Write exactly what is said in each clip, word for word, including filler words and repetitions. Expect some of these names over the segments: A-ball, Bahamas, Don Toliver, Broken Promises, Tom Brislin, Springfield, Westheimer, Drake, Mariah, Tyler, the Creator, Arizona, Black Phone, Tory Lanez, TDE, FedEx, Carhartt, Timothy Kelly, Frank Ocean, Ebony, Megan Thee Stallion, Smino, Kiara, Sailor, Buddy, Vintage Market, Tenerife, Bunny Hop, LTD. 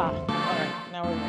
Ah, all right, now we're good.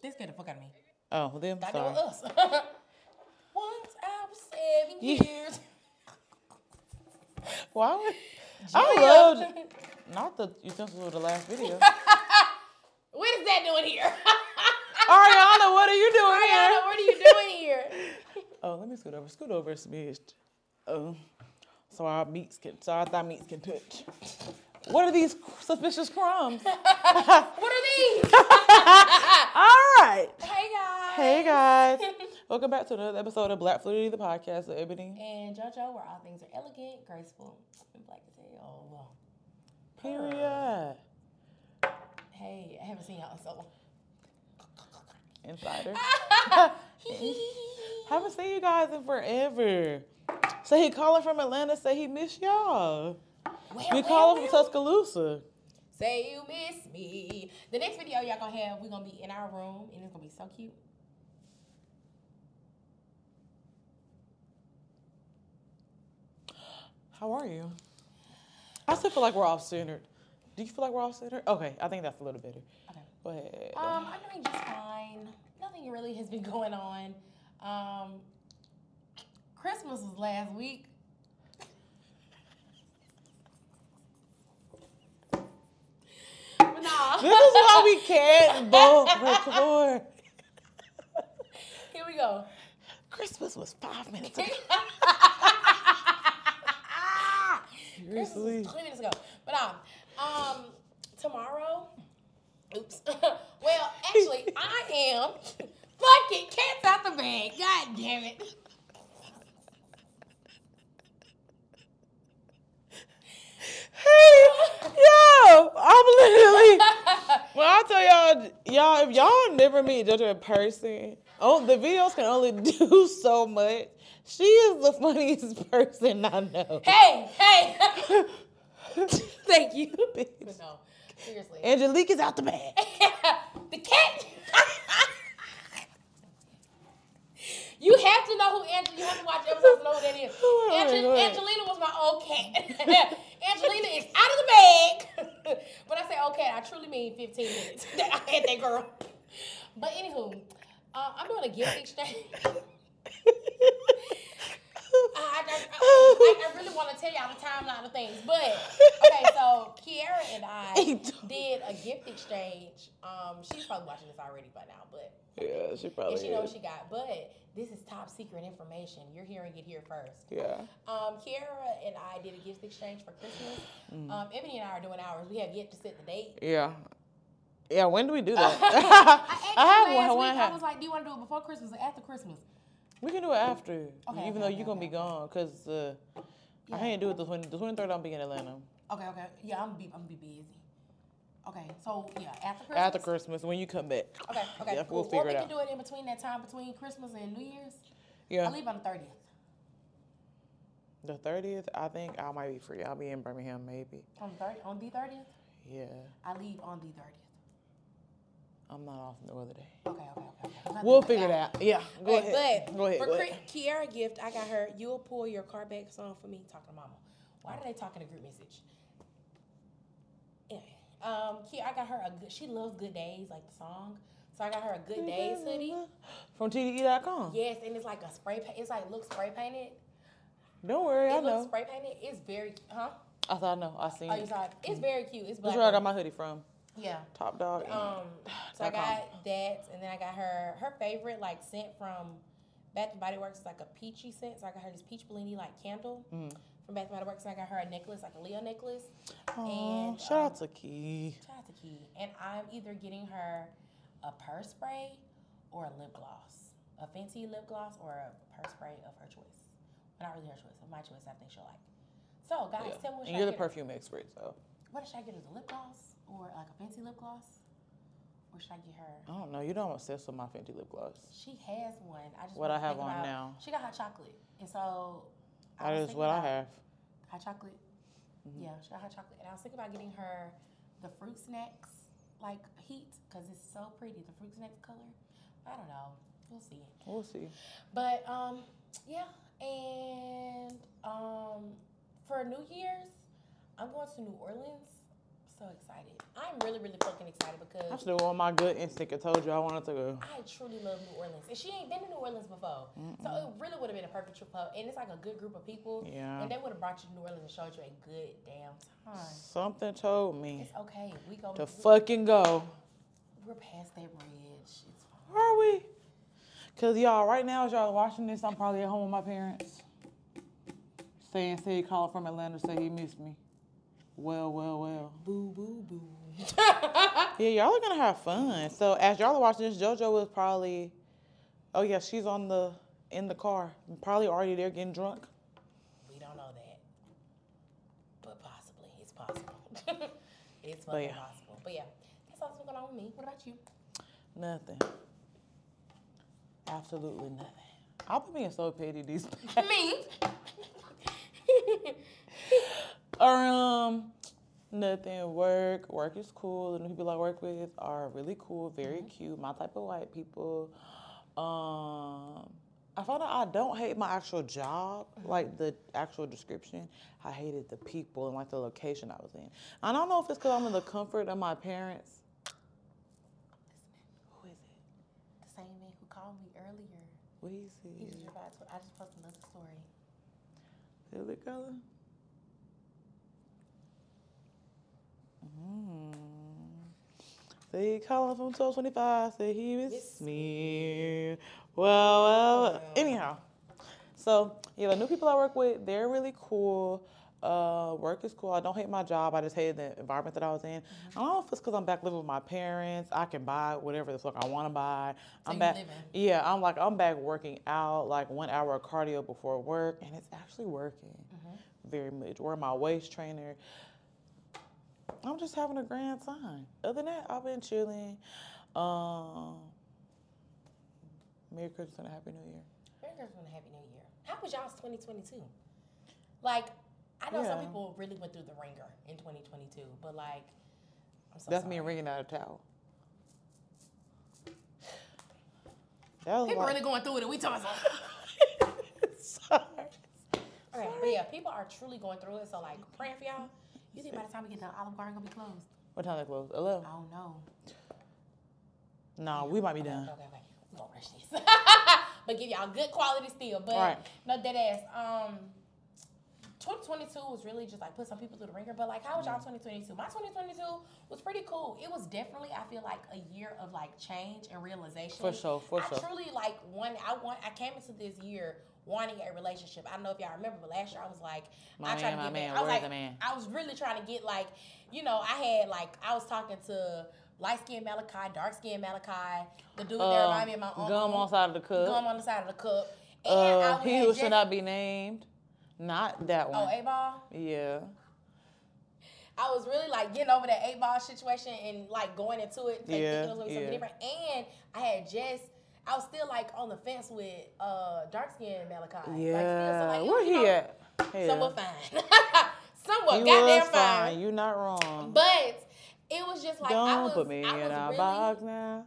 They scared the fuck out of me. Oh, them. Sorry. That was us. Once I was seven years. Why would I love not the utensils of the last video? What is that doing here? Ariana, what are you doing Ariana, here? Ariana, what are you doing here? Oh, let me scoot over. Scoot over, smidge. Oh. So our meats can, so our thigh meats can touch. What are these suspicious crumbs? What are these? All right. Hey guys. Hey guys. Welcome back to another episode of Black Fluidity, the podcast with Ebony and Jojo, where all things are elegant, graceful, and black as hell. Period. Uh, hey, I haven't seen y'all in so long. Insider. Haven't seen you guys in forever. So he calling from Atlanta. Say he missed y'all. Well, we call well, him well. Tuscaloosa. Say you miss me. The next video y'all gonna have, we're gonna be in our room, and it's gonna be so cute. How are you? I still feel like we're off centered. Do you feel like we're off centered? Okay, I think that's a little better. Okay. Go ahead. Um, I'm doing just fine. Nothing really has been going on. Um, Christmas was last week. Nah. This is why we can't both record. Here we go. Christmas was five minutes ago. Seriously. Twenty minutes ago. But um, um, tomorrow. Oops. Well, actually, I am fucking cats out the bag. God damn it. Hey, yo, I'm literally, when I tell y'all, y'all, if y'all never meet Jojo in person, oh, the videos can only do so much. She is the funniest person I know. Hey, hey. Thank you. But no, seriously. Angelique is out the bag. The cat. You have to know who Angelina. You have to watch episodes to know who that is. Oh, Angel- Angelina was my old cat. Angelina is out of the bag. When I say old cat, I truly mean fifteen minutes. I had that girl. But anywho, uh, I'm doing a gift exchange. I, I, I, I really want to tell y'all the timeline of things, but okay. So Kiara and I did a gift exchange. Um, she's probably watching this already by now, but. Yeah, she probably And she knows what she got. But this is top secret information. You're hearing it here first. Yeah. Um, Kiara and I did a gift exchange for Christmas. Mm. Um, Ebony and I are doing ours. We have yet to set the date. Yeah. Yeah, when do we do that? I asked you last week. I was like, do you want to do it before Christmas or after Christmas? We can do it after. Okay, even okay, though okay, you're going to okay. be gone. Because uh, yeah. I can't do it the twenty-third. I'll be in Atlanta. Okay, okay. Yeah, I'm going to be busy. Okay, so yeah, after Christmas. After Christmas, when you come back. Okay, okay. Yeah, we'll, we'll figure it out. Or we can do it in between that time between Christmas and New Year's. Yeah. I leave on the thirtieth. The thirtieth, I think I might be free. I'll be in Birmingham, maybe. On the thirtieth? On the thirtieth? Yeah. I leave on the thirtieth. I'm not off no other day. Okay, okay, okay. okay. We'll figure it out. Yeah, go okay, ahead. But go ahead. For go ahead. Kiara gift, I got her, you'll pull your car back song for me, talking to mama. Why do they talk in a group message? Anyway. Um, I got her a good, she loves Good Days, like the song. So I got her a Good Days hoodie. From T D E dot com. Yes, and it's like a spray paint. It's like, look, spray painted. Don't worry, it I know. It looks spray painted. It's very, huh? I thought I know. I seen oh, it. You saw it. It's very cute. It's black. That's where I got my hoodie from. Yeah. Top Dog. Um, so I got that, and then I got her, her favorite, like, scent from Bath and Body Works, like a peachy scent. So I got her this peach Bellini, like, candle. Mm. From Bath and Body Works, and I got her a necklace, like a Leo necklace. Aww, and, shout um, out to Key. Shout out to Key. And I'm either getting her a purse spray or a lip gloss. a Fenty lip gloss or a purse spray of her choice. Well, not really her choice, of my choice. I think she'll like it. So, guys, yeah. tell me what should I get. And you're the perfume expert, so. What should I get her? The lip gloss or like a Fenty lip gloss? Or should I get her? I don't know. You don't obsess with my Fenty lip gloss. She has one. I just what I have on about, now. She got hot chocolate, and so I that is what I have. Hot chocolate. Mm-hmm. Yeah, she got hot chocolate, and I was thinking about getting her the fruit snacks like heat because it's so pretty. The fruit snacks color. I don't know. We'll see. We'll see. But um, yeah, and um, for New Year's, I'm going to New Orleans. So excited. I'm really, really fucking excited because... I'm still on my good instinct. I told you I wanted to go. I truly love New Orleans. And she ain't been to New Orleans before. Mm-mm. So it really would have been a perfect trip up. And it's like a good group of people. Yeah. And they would have brought you to New Orleans and showed you a good damn time. Something told me. It's okay. We go... To we, fucking go. We're past that bridge. It's fine. Are we? Because y'all, right now as y'all watching this, I'm probably at home with my parents. Saying, say he called from Atlanta, say he missed me. Well, well, well. Boo, boo, boo. Yeah, y'all are going to have fun. So as y'all are watching this, JoJo is probably, oh, yeah, she's on the in the car. Probably already there getting drunk. We don't know that. But possibly. It's possible. It's but yeah. possible. But, yeah, that's all that's going on with me. What about you? Nothing. Absolutely nothing. I've been being so petty these days. Me? Or um, nothing. Work. Work is cool. The people I work with are really cool, very mm-hmm. cute. My type of white people. Um, I found out I don't hate my actual job, mm-hmm. like the actual description. I hated the people and like the location I was in. I don't know if it's because I'm in the comfort of my parents. Listen, who is it? The same man who called me earlier. What is he? He just replied to. I just posted another story. Silly color. Mm. Say calling from twelve twenty-five, say he missed me. Well, well, anyhow. So, yeah, the new people I work with, they're really cool. Uh, work is cool. I don't hate my job. I just hated the environment that I was in. Mm-hmm. I don't know if it's because I'm back living with my parents. I can buy whatever the fuck I want to buy. So I'm back. Living. Yeah, I'm like, I'm back working out, like one hour of cardio before work, and it's actually working mm-hmm. very much. Wearing my waist trainer. I'm just having a grand time. Other than that, I've been chilling. Um, Merry Christmas and a Happy New Year. Merry Christmas and a Happy New Year. How was y'all's twenty twenty-two? Like, I know yeah. some people really went through the ringer in twenty twenty-two, but like, I'm so That's sorry. me wringing out a towel. That was people like, really going through it and we talking about it. Sorry. All right, sorry. But yeah, people are truly going through it, so like, praying for y'all. You think by the time we get to Olive Garden, gonna be closed? What time they closed? eleven? I don't know. Nah, we might be okay, done. Okay, okay. We're gonna rush this. But give y'all good quality still. But right. no, dead ass. Um, twenty twenty-two was really just like put some people through the ringer. But like, how was y'all twenty twenty-two? My twenty twenty-two was pretty cool. It was definitely, I feel like, a year of like change and realization. For sure, for I sure. I truly like one, I want, I came into this year wanting a relationship. I don't know if y'all remember, but last year I was like, my I man, tried to my get man. I was Where's like, man? I was really trying to get like, you know, I had like, I was talking to light-skinned Malachi, dark-skinned Malachi, the dude uh, that reminded me of my uncle. Gum on the side of the cup. Gum on the side of the cup. And uh, I he who should not be named. Not that one. Oh, A-ball? Yeah. I was really like getting over that A-ball situation and like going into it, like, yeah, thinking it was gonna be yeah. something different. And I had just, I was still like on the fence with uh, dark skinned Malachi. Yeah. Like, still, so, like, where he know, at? Somewhat fine. Somewhat goddamn fine. fine. You're not wrong. But it was just like, Don't I was, put me I was in our really, box now.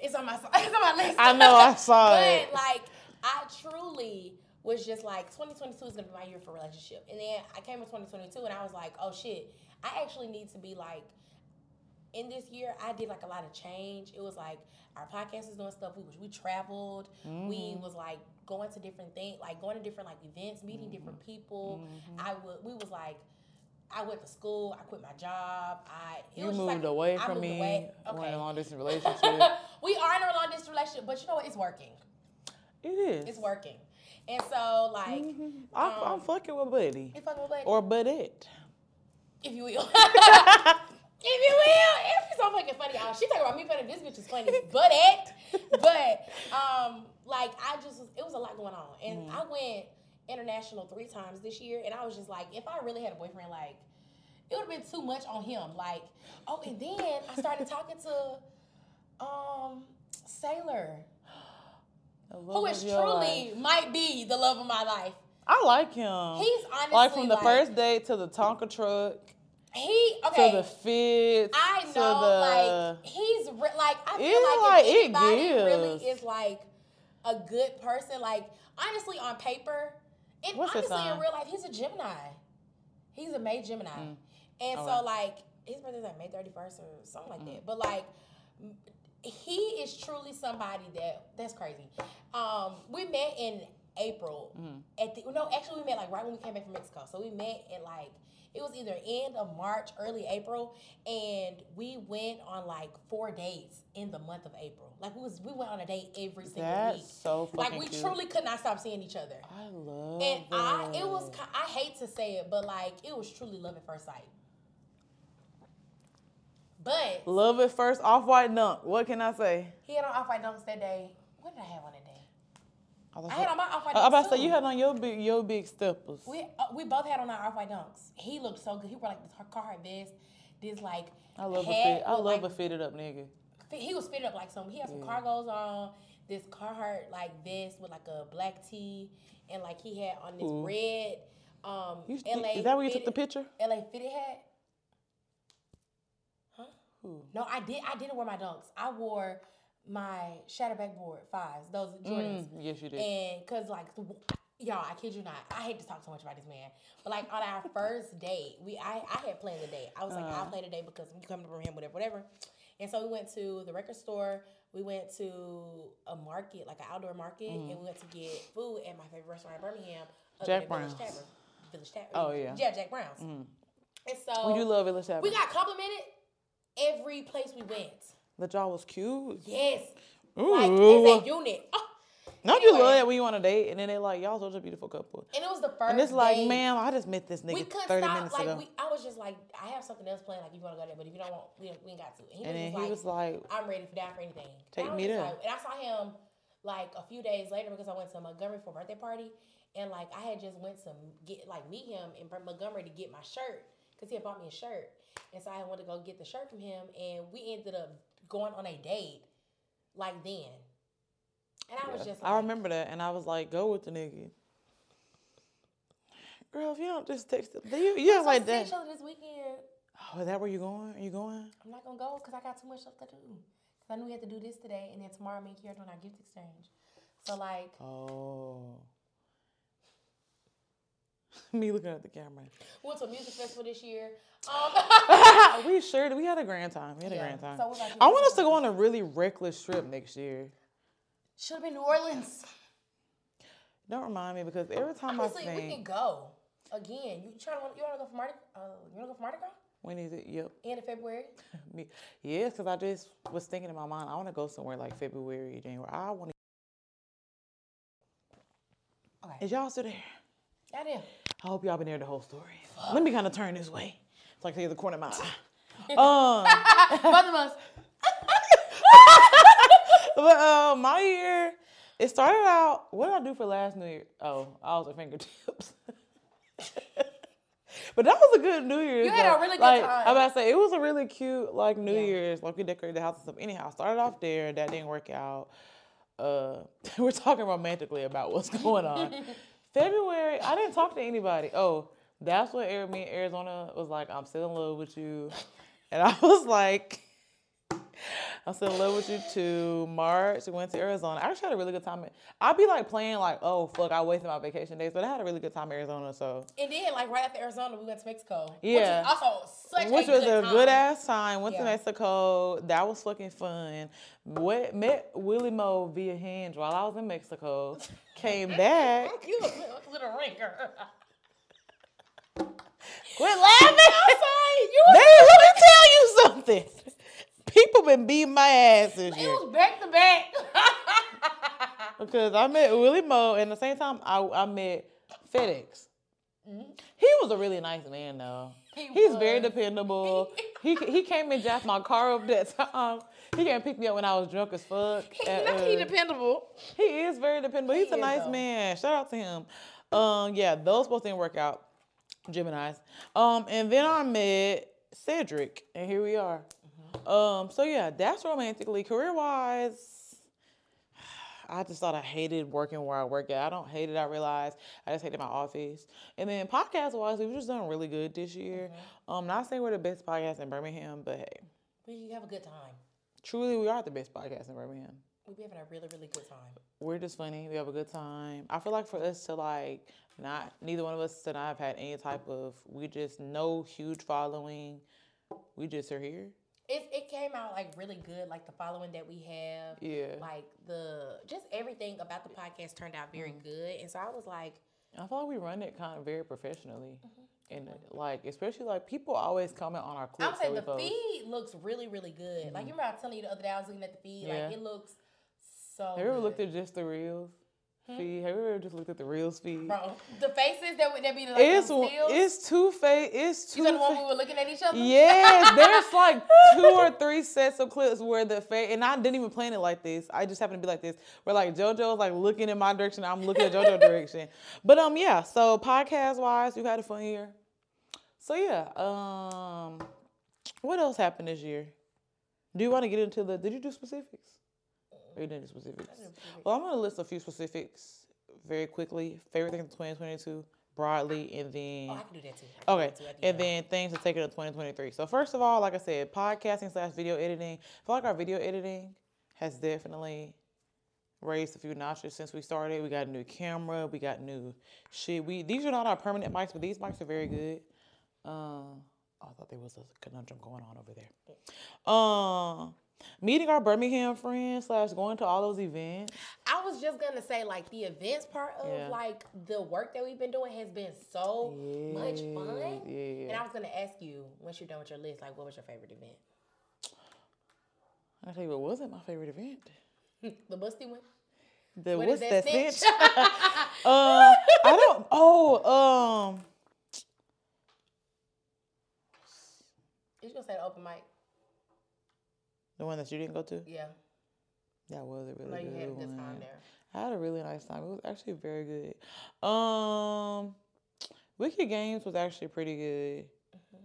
It's on my, it's on my list. I know, I saw but, it. But like, I truly was just like, twenty twenty-two is gonna be my year for relationship. And then I came in twenty twenty-two and I was like, oh shit, I actually need to be like, in this year, I did like a lot of change. It was like our podcast was doing stuff. We we traveled. Mm-hmm. We was like going to different things, like going to different like events, meeting mm-hmm. different people. Mm-hmm. I would we was like, I went to school. I quit my job. I it you was moved just, like, away I from moved me. Away. Okay, we're in a long distance relationship. We are in a long distance relationship, but you know what? It's working. It is. It's working, and so like mm-hmm. I, um, I'm fucking with Buddy. You fucking with Buddy or Budette, if you will. If you will, it's so fucking funny. She talking about me funny. This bitch is funny, but it But um, like I just was, it was a lot going on, and mm-hmm. I went international three times this year, and I was just like, if I really had a boyfriend, like it would have been too much on him. Like, oh, and then I started talking to um Sailor, who is truly life. might be the love of my life. I like him. He's honestly like from the like, first day to the Tonka truck. He okay. To the fits. I know, to the, like he's re- like I feel like, like if anybody really is like a good person. Like honestly, on paper, and What's honestly in real life, he's a Gemini. He's a May Gemini, mm. and All so right. like his birthday's like May thirty first or something like mm. that. But like. He is truly somebody that that's crazy. Um, we met in April. Mm-hmm. At the, no, actually we met like right when we came back from Mexico. So we met at like it was either end of March, early April, and we went on like four dates in the month of April. Like we was we went on a date every single that's week. That's so fucking Like we cute. truly could not stop seeing each other. I love. And that. I it was I hate to say it, but like it was truly love at first sight. But love at first off-white dunk. What can I say? He had on off-white dunks that day. What did I have on that day? I, I had on my off-white dunks. I was about to say you had on your big your big steppers. We uh, we both had on our off-white dunks. He looked so good. He wore like this Carhartt vest. This like I love hat, a fit. I love like, a fitted up nigga. Fit, he was fitted up like some. He had some yeah. cargos on. This Carhartt like vest with like a black tee, and like he had on this Ooh. red um. You, L A is that where you fitted, took the picture? L A fitted hat. Ooh. No, I did. I didn't wear my dunks. I wore my Shadowback board fives, those Jordans. Mm, yes, you did. And cause like, y'all, I kid you not. I hate to talk so much about this man, but like on our first date, we I, I had planned the date. I was uh. like, I'll play the date because you come to bring him, whatever, whatever. And so we went to the record store. We went to a market, like an outdoor market, mm. and we went to get food at my favorite restaurant in Birmingham, Jack Brown's. Village Tavern. Village Tavern. Oh yeah. Yeah, Jack Brown's. Mm. And so we do love Village Tavern. We got complimented. Every place we went. The jaw was cute. Yes. Ooh. Like, as a unit. Oh. Don't anyway. You love that when you on a date and then they like, y'all such a beautiful couple. And it was the first And it's like, date. ma'am, I just met this nigga we couldn't thirty stop. minutes like, ago. We, I was just like, I have something else planned. Like, you want to go there, but if you don't want, we, we ain't got to. And, he, and then was he was like, like, I'm ready for that for anything. Take and me there. Like, and I saw him like a few days later because I went to Montgomery for a birthday party. And like, I had just went to get like meet him in Montgomery to get my shirt because he had bought me a shirt. And so I wanted to go get the shirt from him, and we ended up going on a date, like then. And I yeah, was just like, I remember that, and I was like, go with the nigga. Girl, if you don't just text them, you, you have like that. This weekend. Oh, is that where you going? Are you going? I'm not going to go because I got too much stuff to do. Because I knew we had to do this today, and then tomorrow me and Kiara doing our gift exchange. So, like. Oh. Me looking at the camera. We went to a music festival this year. Um, we sure did. We had a grand time. We had yeah. a grand time. So like, I want us to go on a really reckless trip next year. Should have been New Orleans. Don't remind me because every time Honestly, I think... we can go. Again, you trying to you want to go for Mardi? Uh, you want to go for Mardi Gras? When is it? Yep. End of February. Me, yes, because I just was thinking in my mind, I want to go somewhere like February, January. I want to. Okay. Is y'all still there? I did. I hope y'all been there the whole story. Fuck. Let me kind of turn this way. It's like the other corner of my eye. Um, Both of us. But uh, my year, it started out, what did I do for last New Year? Oh, I was at fingertips. But that was a good New Year's. You had though. a really good like, time. I'm about to say, it was a really cute like New yeah. Year's. Like we decorated the house and stuff. Anyhow, I started off there. That didn't work out. Uh, we're talking romantically about what's going on. February, I didn't talk to anybody. Oh, that's what me in Arizona was like, I'm still in love with you. And I was like, I'm still in love with you too. March, we went to Arizona. I actually had a really good time. I'd be like playing like, oh, fuck, I wasted my vacation days. But I had a really good time in Arizona, so. And then like right after Arizona, we went to Mexico. Yeah. Which was also such which a good Which was a time. good ass time. Went yeah. to Mexico. That was fucking fun. Went, met Willie Moe via Hinge while I was in Mexico. Came back. You a little, little ringer. Quit laughing. I'm sorry. You was- Babe, let me tell you something. People been beating my ass this year. It was back to back. Because I met Willie Moe, and at the same time, I, I met FedEx. Mm-hmm. He was a really nice man, though. He He's was. very dependable. he he came and jacked my car up that time. He can't pick me up when I was drunk as fuck. He's he dependable. He is very dependable. He's he a nice though. man. Shout out to him. Um, yeah, those both didn't work out. Gemini's. Um, and then I met Cedric, and here we are. Mm-hmm. Um, so yeah, that's romantically. Career-wise, I just thought I hated working where I work at. I don't hate it, I realized. I just hated my office. And then podcast-wise, we've just done really good this year. Mm-hmm. Um, not saying we're the best podcast in Birmingham, but hey. We have a good time. Truly, we are the best podcast in Birmingham. We be having a really, really good time. We're just funny. We have a good time. I feel like for us to like not, neither one of us to not have had any type of, we just no huge following. We just are here. It it came out like really good, like the following that we have. Yeah. Like the, just everything about the podcast turned out very mm-hmm. good. And so I was like. I thought we run it kind of very professionally. Mm-hmm. And like, especially like people always comment on our clips. I would say the post. feed looks really, really good. Mm-hmm. Like you remember I was telling you the other day I was looking at the feed, yeah. like it looks so Have you ever good. looked at just the reels hmm? feed? Have you ever just looked at the reels feed? Bro, the faces that would that be like it's, it's two face it's two You know the one we were looking at each other? Yes, there's like two or three sets of clips where the face and I didn't even plan it like this. I just happened to be like this. Where like JoJo's like looking in my direction, I'm looking at JoJo's direction. But um yeah, so podcast wise, you had a fun year. So yeah, um, what else happened this year? Do you want to get into the? Did you do specifics? Or you didn't do specifics? Well, I'm gonna list a few specifics very quickly. Favorite things of twenty twenty-two broadly, and then oh, I can do that too. Okay, that too. and that. then things to take into twenty twenty-three. So first of all, like I said, podcasting slash video editing. I feel like our video editing has definitely raised a few notches since we started. We got a new camera. We got new shit. We these are not our permanent mics, but these mics are very good. Um, I thought there was a conundrum going on over there. Um, meeting our Birmingham friends slash going to all those events. I was just gonna say like the events part of yeah. like the work that we've been doing has been so yeah. much fun. Yeah. And I was gonna ask you once you're done with your list, like what was your favorite event? I tell you what wasn't my favorite event. The busty one. The what what's that, that snitch? snitch? uh, I don't. Oh, um. You just gonna say the open mic. The one that you didn't go to? Yeah. That was a really like good you had a good one. Time there. I had a really nice time. It was actually very good. Um, Wicked Games was actually pretty good. Mm-hmm.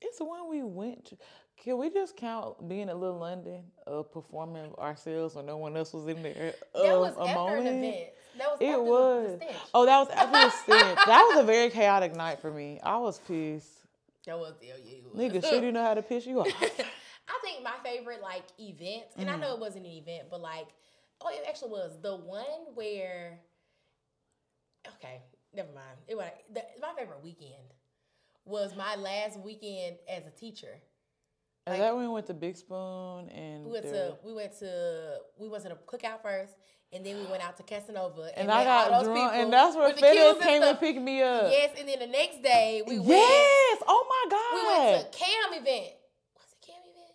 It's the one we went to. Can we just count being at Little London, uh, performing ourselves when no one else was in there? Uh, that was a after moment. an event. That was it after was. the stench. Oh, that was after the stench. That was a very chaotic night for me. I was pissed. That was yeah, yeah. Nigga, sure you know how to piss you off. I think my favorite like event, and mm. I know it wasn't an event, but like, oh, it actually was the one where. Okay, never mind. It was the, my favorite weekend was my last weekend as a teacher. Like, and that we went to Big Spoon and we went their... to we went to we went to the cookout first. And then we went out to Casanova. And, and I got drunk. And that's where FedEx came and picked me up. Yes. And then the next day, we went. Yes. Oh, my God. We went to a Cam event. Was it Cam event?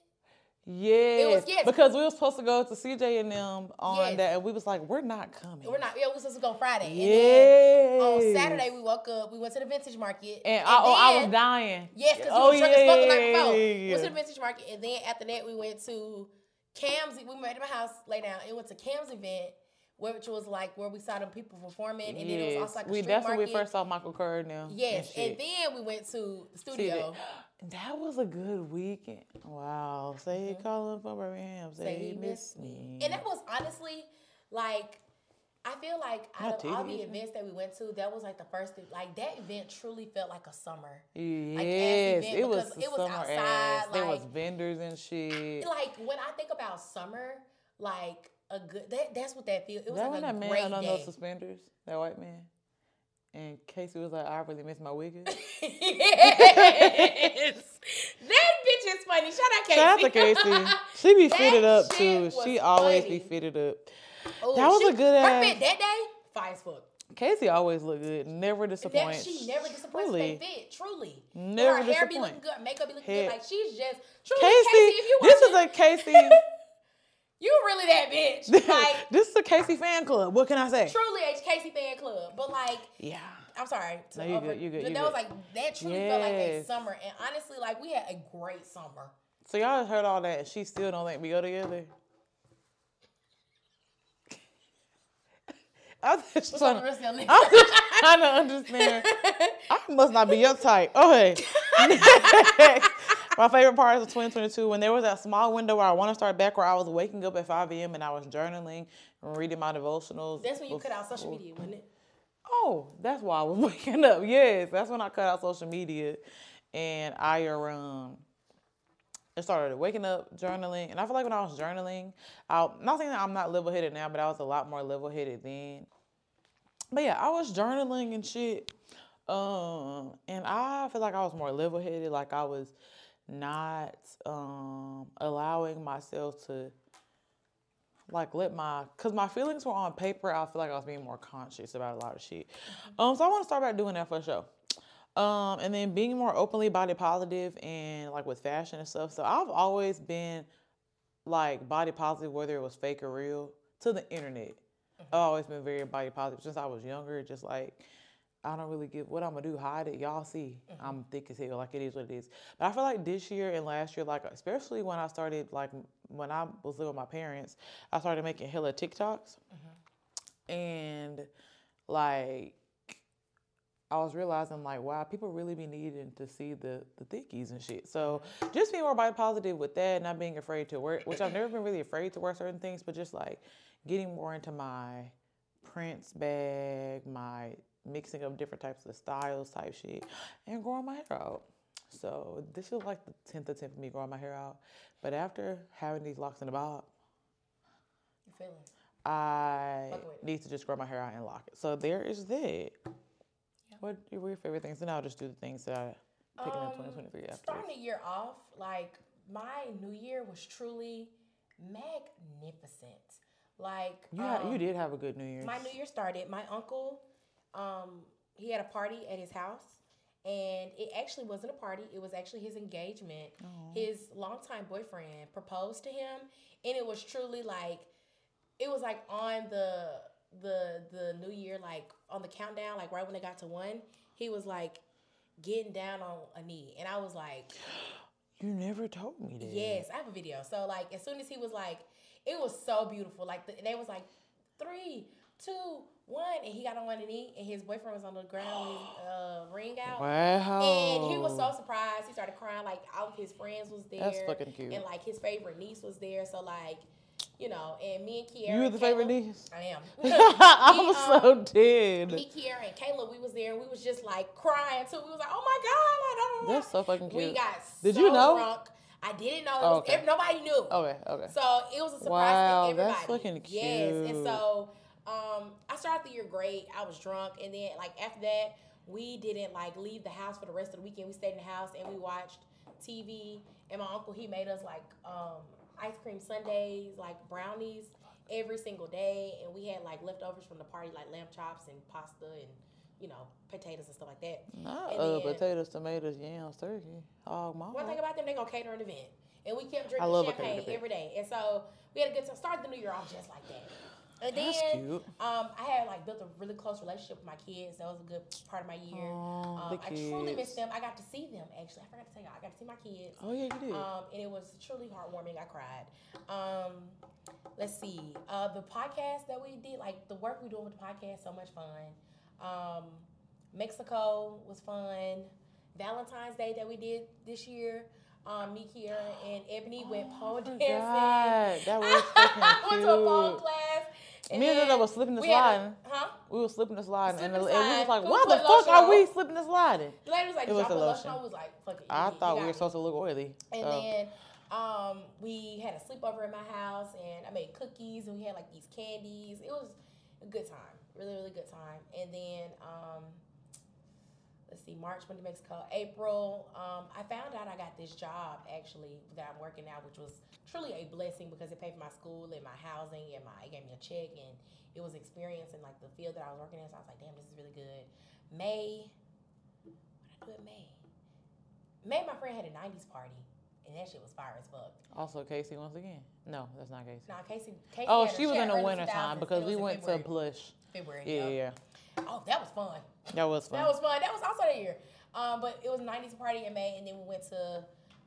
Yes. It was, yes. Because we were supposed to go to C J and them on yes. that. And we was like, we're not coming. We're not. Yeah, we were supposed to go Friday. Yes. And then on Saturday, we woke up. We went to the Vintage Market. And, and I, oh, then, I was dying. Yes, because oh, we were drunk as fuck the night before. We went to the Vintage Market. And then after that, we went to Cam's. We went to my house, lay down. It went to Cam's event. Which was like where we saw them people performing, and yes. then it was also like a we, street that's market. That's when we first saw Michael Kerr now. Yes, and, and then we went to the studio. That, that was a good weekend. Wow. Say mm-hmm. he calling for Birmingham. Say, Say he missed me. me. And that was honestly, like, I feel like out of all the events that we went to, that was like the first, like that event truly felt like a summer. Yes, like, event it was It was outside. Ass. Like, there was vendors and shit. Like when I think about summer, like, A good that, that's what that feels. It was that like a that great man on those suspenders, that white man, and Casey was like, "I really miss my wig." Yes, that bitch is funny. Shout out Casey. Shout out to Casey. She be fitted up too. She always funny. be fitted up. Ooh, that was she, a good ass. Her fit that day, fire as fuck. Casey always look good. Never disappoints. That she never disappoints. They fit truly. Never disappoints. Her hair be looking good. Makeup be looking Head. good. Like she's just truly Casey. Casey if you this is a Casey. You really that bitch. Like this is a Casey fan club. What can I say? Truly a Casey fan club. But like yeah. I'm sorry. To no, you over, good, you good. But that was like that truly yes. felt like a summer. And honestly, like we had a great summer. So y'all heard all that and she still don't let me go together? I'm just, trying to, I'm just trying to understand. I must not be your type. Okay. My favorite part is of twenty twenty-two when there was that small window where I want to start back where I was waking up at five a.m. and I was journaling and reading my devotionals. That's when you before. Cut out social media, wasn't it? Oh, that's why I was waking up. Yes, that's when I cut out social media. And I um, started waking up, journaling. And I feel like when I was journaling, I, not saying that I'm not level-headed now, but I was a lot more level-headed then. But yeah, I was journaling and shit. Um, and I feel like I was more level-headed. Like I was not um, allowing myself to... Like, let my, because my feelings were on paper. I feel like I was being more conscious about a lot of shit. Um, so I want to start by doing that for sure. Um, and then being more openly body positive and like with fashion and stuff. So I've always been like body positive, whether it was fake or real, to the internet. I've always been very body positive since I was younger. Just like, I don't really give what I'm gonna do, hide it. Y'all see, mm-hmm. I'm thick as hell. Like it is what it is. But I feel like this year and last year, like especially when I started, like when I was living with my parents, I started making hella TikToks, mm-hmm. and like I was realizing, like, wow, people really be needing to see the the thickies and shit. So just being more body positive with that, not being afraid to wear, which I've never been really afraid to wear certain things, but just like getting more into my Prince bag, my mixing up different types of styles type shit, and growing my hair out. So this was like the tenth attempt for me growing my hair out. But after having these locks in the bob, you feeling? I need to just grow my hair out and lock it. So there is that. Yeah. What were your favorite things? And I'll just do the things that I picked um, in twenty twenty-three after. Starting the year off, like my new year was truly magnificent. Like yeah, um, you did have a good New Year's. My New Year started. My uncle. Um, he had a party at his house, and it actually wasn't a party. It was actually his engagement. Aww. His longtime boyfriend proposed to him, and it was truly like, it was like on the the the new year, like on the countdown, like right when it got to one, he was like getting down on a knee, and I was like, "You never told me that." Yes, I have a video. So like, as soon as he was like, it was so beautiful. Like the, they was like three, two. One, and he got on one knee, and his boyfriend was on the ground with his uh, ring out. Wow. And he was so surprised. He started crying. Like, all of his friends was there. That's fucking cute. And, like, his favorite niece was there. So, like, you know, and me and Kiara. You were the favorite niece? I am. I'm um, so dead. Me, Kiara, and Kayla, we was there, and we was just, like, crying, too. We was like, oh, my God. Like, I don't know. That's so fucking cute. We got Did so you know? drunk. I didn't know. It was, okay. Nobody knew. Okay, okay. So, it was a surprise to wow, everybody. Wow, that's fucking cute. Yes, and so... Um, I started the year great. I was drunk, and then like after that, we didn't like leave the house for the rest of the weekend. We stayed in the house and we watched T V. And my uncle he made us like um, ice cream sundaes, like brownies every single day, and we had like leftovers from the party, like lamb chops and pasta and you know potatoes and stuff like that. Not and uh, then, potatoes, tomatoes, yams, turkey. Oh my! One thing about them, they gonna cater an event, and we kept drinking champagne every day, and so we had a good time. Started the new year off just like that. And then That's cute. um I had like built a really close relationship with my kids. That was a good part of my year. Aww, um, I truly missed them. I got to see them actually. I forgot to tell y'all. I got to see my kids. Oh yeah, you did. Um, and it was truly heartwarming. I cried. Um, let's see. Uh, the podcast that we did, like the work we doing with the podcast, so much fun. Um, Mexico was fun. Valentine's Day that we did this year. Um, me, Kiara, and Ebony oh, went pole dancing. That was fucking cute. Went to a pole class. And me and Jojo were slipping and sliding. A, huh? We were slipping and sliding. Slipping and, and, sliding. And we was like, who why the fuck are we slipping and sliding? The lady was like, did y'all put lotion on? I was like, fuck it. I thought we were me. supposed to look oily. And so. then um, we had a sleepover in my house, and I made cookies, and we had, like, these candies. It was a good time. Really, really good time. And then... Um, Let's see, March went to Mexico. April, um, I found out I got this job, actually, that I'm working now, which was truly a blessing because it paid for my school and my housing and my it gave me a check. And it was experience in, like, the field that I was working in. So I was like, damn, this is really good. May, what did I do in May? May, my friend had a nineties party. And that shit was fire as fuck. Also, Casey, once again. No, that's not Casey. No, nah, Casey. Casey oh, she was in the winter time because we went February. to Plush. February, yeah. Yeah, yeah. Oh, that was fun. That was fun. That was fun. That was also that year. Um, but it was nineties party in May, and then we went to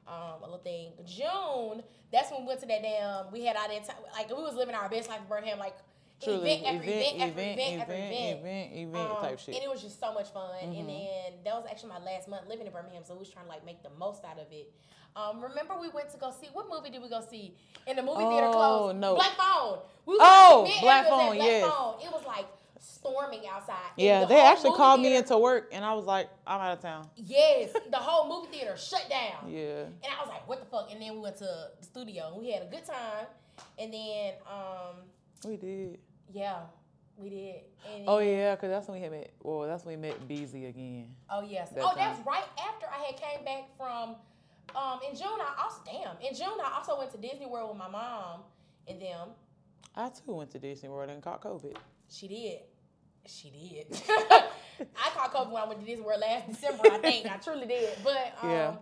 um, a little thing. June, that's when we went to that damn, we had all that time, like, we was living our best life in Birmingham, like, Truly, event after event, event, after event, event, after event, event, event, event um, type shit. And it was just so much fun. Mm-hmm. And then that was actually my last month living in Birmingham, so we was trying to like make the most out of it. Um, remember we went to go see, what movie did we go see? And the movie oh, theater closed. No. Black Phone. We oh, to Black Phone, Black yes. Phone. It was like storming outside. Yeah, the they actually called theater, me into work, and I was like, I'm out of town. Yes, the whole movie theater shut down. Yeah. And I was like, what the fuck? And then we went to the studio. We had a good time. And then... um. We did. Yeah, we did. And oh, yeah, because that's when we had met, well, that's when we met Beezy again. Oh, yes. That oh, time. That's right after I had came back from, um, in June, I also, damn, in June, I also went to Disney World with my mom and them. I, too, went to Disney World and caught COVID. She did. She did. I caught COVID when I went to Disney World last December, I think. I truly did. But, um, yeah.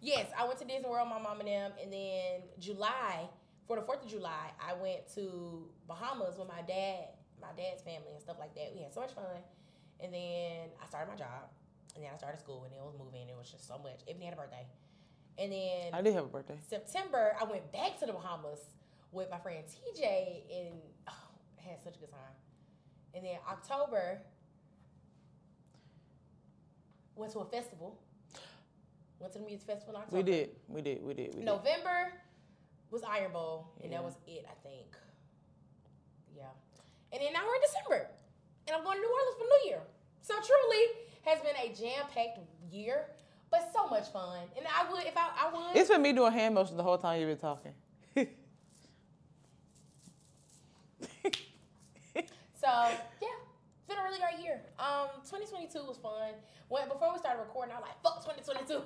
yes, I went to Disney World with my mom and them, and then July, for the fourth of July, I went to Bahamas with my dad, my dad's family and stuff like that. We had so much fun. And then I started my job. And then I started school. And then it was moving. It was just so much. Ebony had a birthday. And then... I did have a birthday. September, I went back to the Bahamas with my friend T J. And oh, I had such a good time. And then October, went to a festival. Went to the music festival in October. We did. We did. We did. We did. November... was Iron Bowl, and yeah. that was it, I think. Yeah. And then now we're in December, and I'm going to New Orleans for New Year. So truly has been a jam-packed year, but so much fun. And I would, if I, I would. It's been me doing hand motions the whole time you've been talking. So, yeah. It's been a really great year. Um, twenty twenty-two was fun. When, before we started recording, I was like, fuck twenty twenty-two.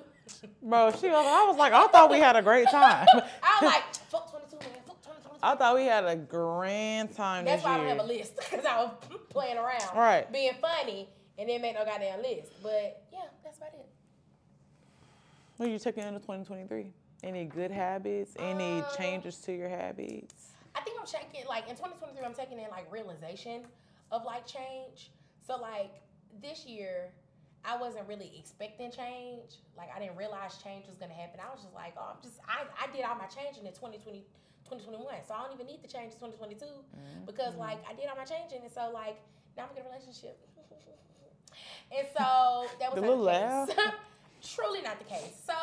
Bro, she was, I was like, I thought we had a great time. I was like, fuck twenty twenty-two, man. Fuck twenty twenty-two. I thought we had a grand time That's this year. That's why I don't have a list, because I was playing around. Right. Being funny, and then make no goddamn list. But, yeah, that's about it. What are you taking into twenty twenty-three? Any good habits? Any um, changes to your habits? I think I'm checking, like, in twenty twenty-three, I'm taking in, like, realization of like change. So like this year, I wasn't really expecting change. Like I didn't realize change was gonna happen. I was just like, oh, I'm just, I, I did all my changing in twenty twenty, twenty twenty-one. So I don't even need to change in twenty twenty-two mm-hmm. because like I did all my changing. And so like now I'm in a relationship. And so that was not the case. Truly not the case. So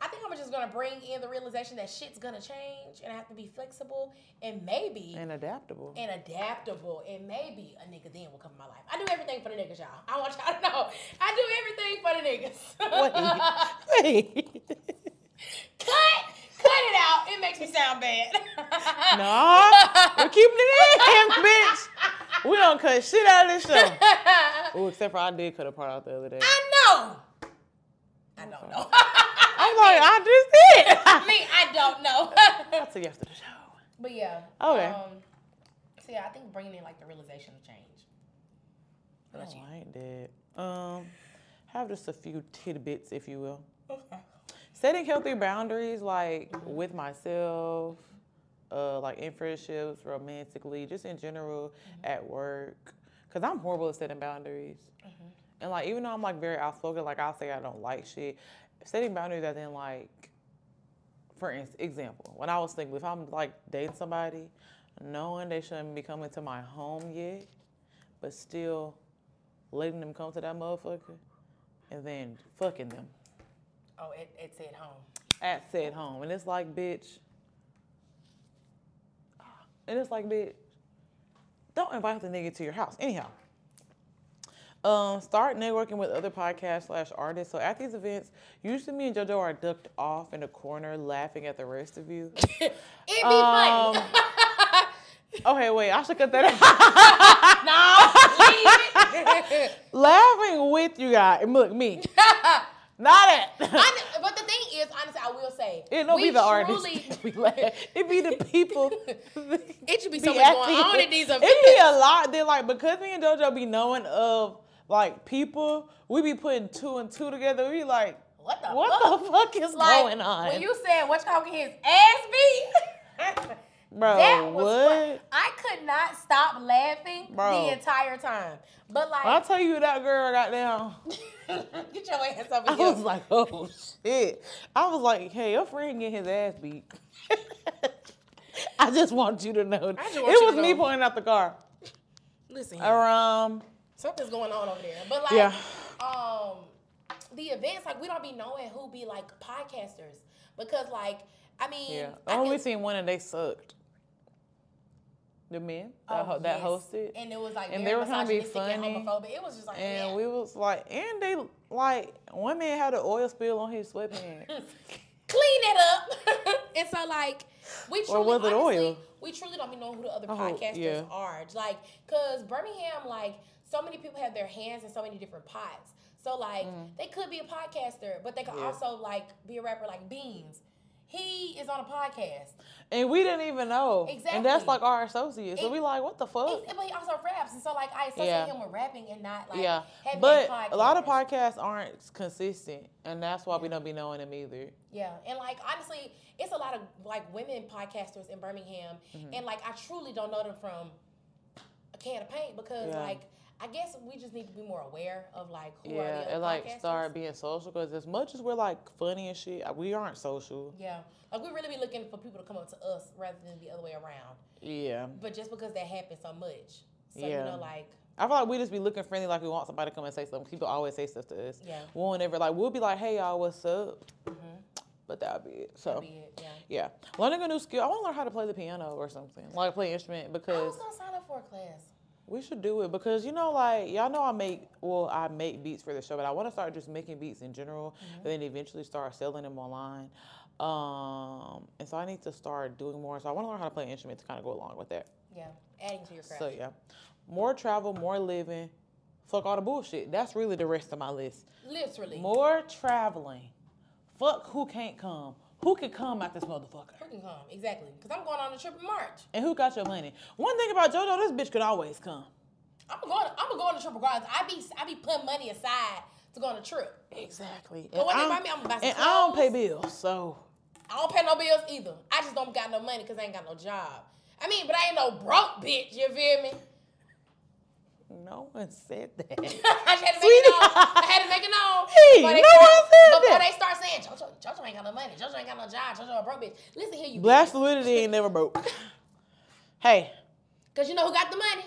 I think I'm just gonna bring in the realization that shit's gonna change, and I have to be flexible and maybe and adaptable and adaptable, and maybe a nigga then will come in my life. I do everything for the niggas, y'all. I want y'all to know I do everything for the niggas. Wait, wait. Cut, cut it out. It makes me sound bad. No, we're keeping it in, bitch. We don't cut shit out of this show. Ooh, except for I did cut a part out the other day. I know. I don't know. I'm like, I just did. Me, I don't know. I'll see you after the show. But yeah. Okay. Um, so yeah, I think bringing in like the realization of change. What about you? I ain't dead. Um, have just a few tidbits, if you will. Okay. Setting healthy boundaries, like mm-hmm. with myself, uh, like in friendships, romantically, just in general, mm-hmm. at work, because I'm horrible at setting boundaries. Mm-hmm. And, like, even though I'm, like, very outspoken, like, I'll say I don't like shit, setting boundaries as in, like, for instance, example, when I was thinking, if I'm, like, dating somebody, knowing they shouldn't be coming to my home yet, but still letting them come to that motherfucker, and then fucking them. Oh, it, it said home. At said home. And it's like, bitch. And it's like, bitch, don't invite the nigga to your house. Anyhow. Um, start networking with other podcasts slash artists. So at these events, usually me and Jojo are ducked off in a corner laughing at the rest of you. It'd be um, funny. Okay, wait, I should cut that out. No, leave it. Laughing with you guys. Look, me. Not it. I, but the thing is, honestly, I will say. It don't be the artists. It be the people. It should be, be so much going the, on at these events. It be a lot. They're like, because me and Jojo be knowing of, like, people, we be putting two and two together. We be like, what the, what fuck? the fuck is like, going on? When you said, what y'all can his ass beat? Bro, that was what? Fun. I could not stop laughing Bro. the entire time. But like, I'll tell you that girl got down. Get your ass up. I you. was like, oh shit. I was like, hey, your friend get his ass beat. I just want you to know. I just want it you was to me know. Pulling out the car. Listen. Around. Something's going on over there. But like, yeah. um, the events, like, we don't be knowing who be like podcasters because like, I mean, yeah. I, I only can... seen one and they sucked. The men that, oh, ho- that yes. hosted, and it was like, and they were trying to be funny. It was just like, and man. we was like, and they like one man had an oil spill on his sweatpants. Clean it up. And so like, we truly, or was it honestly, oil? We truly don't even know who the other podcasters oh, yeah. are. Like, cause Birmingham, like, so many people have their hands in so many different pots. So like, mm. they could be a podcaster, but they could yeah. also like be a rapper, like Beans. He is on a podcast. And we didn't even know. Exactly. And that's like our associate. So we like, what the fuck? But he also raps. And so like, I associate yeah. him with rapping and not like yeah. having but a podcast. But a lot of podcasts aren't consistent. And that's why yeah. we don't be knowing them either. Yeah. And like, honestly, it's a lot of like women podcasters in Birmingham. Mm-hmm. And like, I truly don't know them from a can of paint because yeah. like, I guess we just need to be more aware of, like, who yeah, are the other podcasters. Yeah, and, like, podcasters. Start being social, because as much as we're, like, funny and shit, we aren't social. Yeah. Like, we really be looking for people to come up to us rather than the other way around. Yeah. But just because that happens so much. So, yeah. you know, like... I feel like we just be looking friendly, like we want somebody to come and say something. People always say stuff to us. Yeah. We won't ever, like, we'll be like, hey, y'all, what's up? Mm-hmm. But that'll be it. So, that'll be it, yeah. yeah. Learning a new skill. I want to learn how to play the piano or something. Like, play an instrument, because... I was going to sign up for a class. We should do it because, you know, like, y'all know I make, well, I make beats for the show, but I want to start just making beats in general mm-hmm. and then eventually start selling them online. Um, and so I need to start doing more. So I want to learn how to play an instrument to kind of go along with that. Yeah, adding to your craft. So, yeah. More travel, more living. Fuck all the bullshit. That's really the rest of my list. Literally. More traveling. Fuck who can't come. Who can come at this motherfucker? Who can come? Exactly. Because I'm going on a trip in March. And who got your money? One thing about JoJo, this bitch could always come. I'm going to, I'm going to go on a trip regardless. I be I be putting money aside to go on a trip. Exactly. But when they buy me, I'm going to buy some clothes. And I don't pay bills, so. I don't pay no bills either. I just don't got no money because I ain't got no job. I mean, but I ain't no broke bitch, you feel me? No one said that. I just had to make Sweetie. it known. I had to make it known. Hey, no start, one said before that. Before they start saying, Jojo, Jojo ain't got no money. Jojo ain't got no job. Jojo a broke bitch. Listen here, you Black bitch. Fluidity ain't never broke. Hey. Because you know who got the money?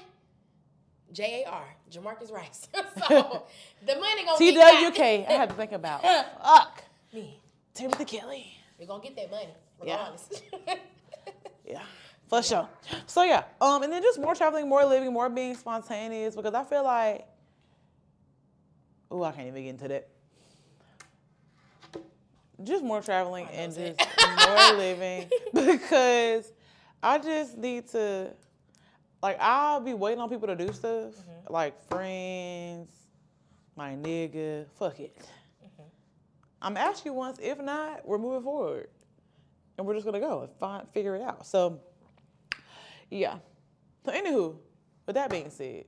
J A R Jamarcus Rice. So, the money going to be T W K I had to think about. Fuck. Me. Timothy Kelly. You're going to get that money. Regardless. Yeah. yeah. For sure. So yeah, um, and then just more traveling, more living, more being spontaneous because I feel like, oh, I can't even get into that. Just more traveling and just more living because I just need to, like, I'll be waiting on people to do stuff, mm-hmm. like friends, my nigga, fuck it. Mm-hmm. I'm asked you once, if not, we're moving forward, and we're just gonna go and find figure it out. So. Yeah. So, anywho, with that being said,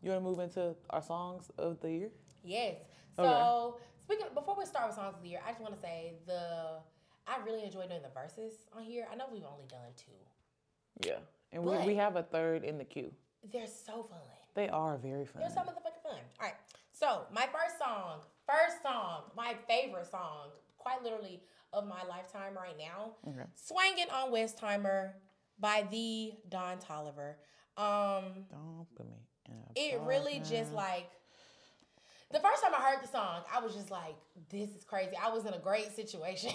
you want to move into our songs of the year? Yes. Okay. So, speaking of, before we start with songs of the year, I just want to say the I really enjoy doing the verses on here. I know we've only done two. Yeah, and we we have a third in the queue. They're so fun. They are very fun. They're so motherfucking fun. All right. So, my first song, first song, my favorite song, quite literally of my lifetime right now, okay. "Swangin' on Westheimer." By the Don Toliver. Um, Don't put me in a It really just like, the first time I heard the song, I was just like, this is crazy. I was in a great situation.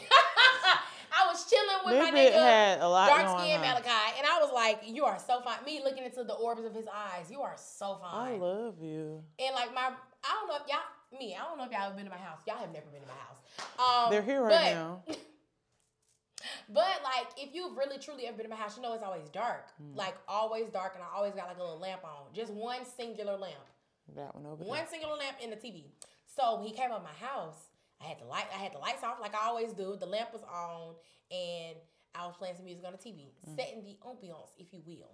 I was chilling with this my nigga, dark-skinned Malachi, and I was like, you are so fine. Me looking into the orbs of his eyes, you are so fine. I love you. And like my, I don't know if y'all, me, I don't know if y'all have been to my house. Y'all have never been to my house. Um, They're here right now. But, like, if you've really, truly ever been in my house, you know it's always dark. Mm. Like, always dark, and I always got, like, a little lamp on. Just one singular lamp. That one over there. One singular lamp and the T V. So, when he came up my house, I had the light. I had the lights off like I always do. The lamp was on, and I was playing some music on the T V. Mm. Setting the ambiance, if you will.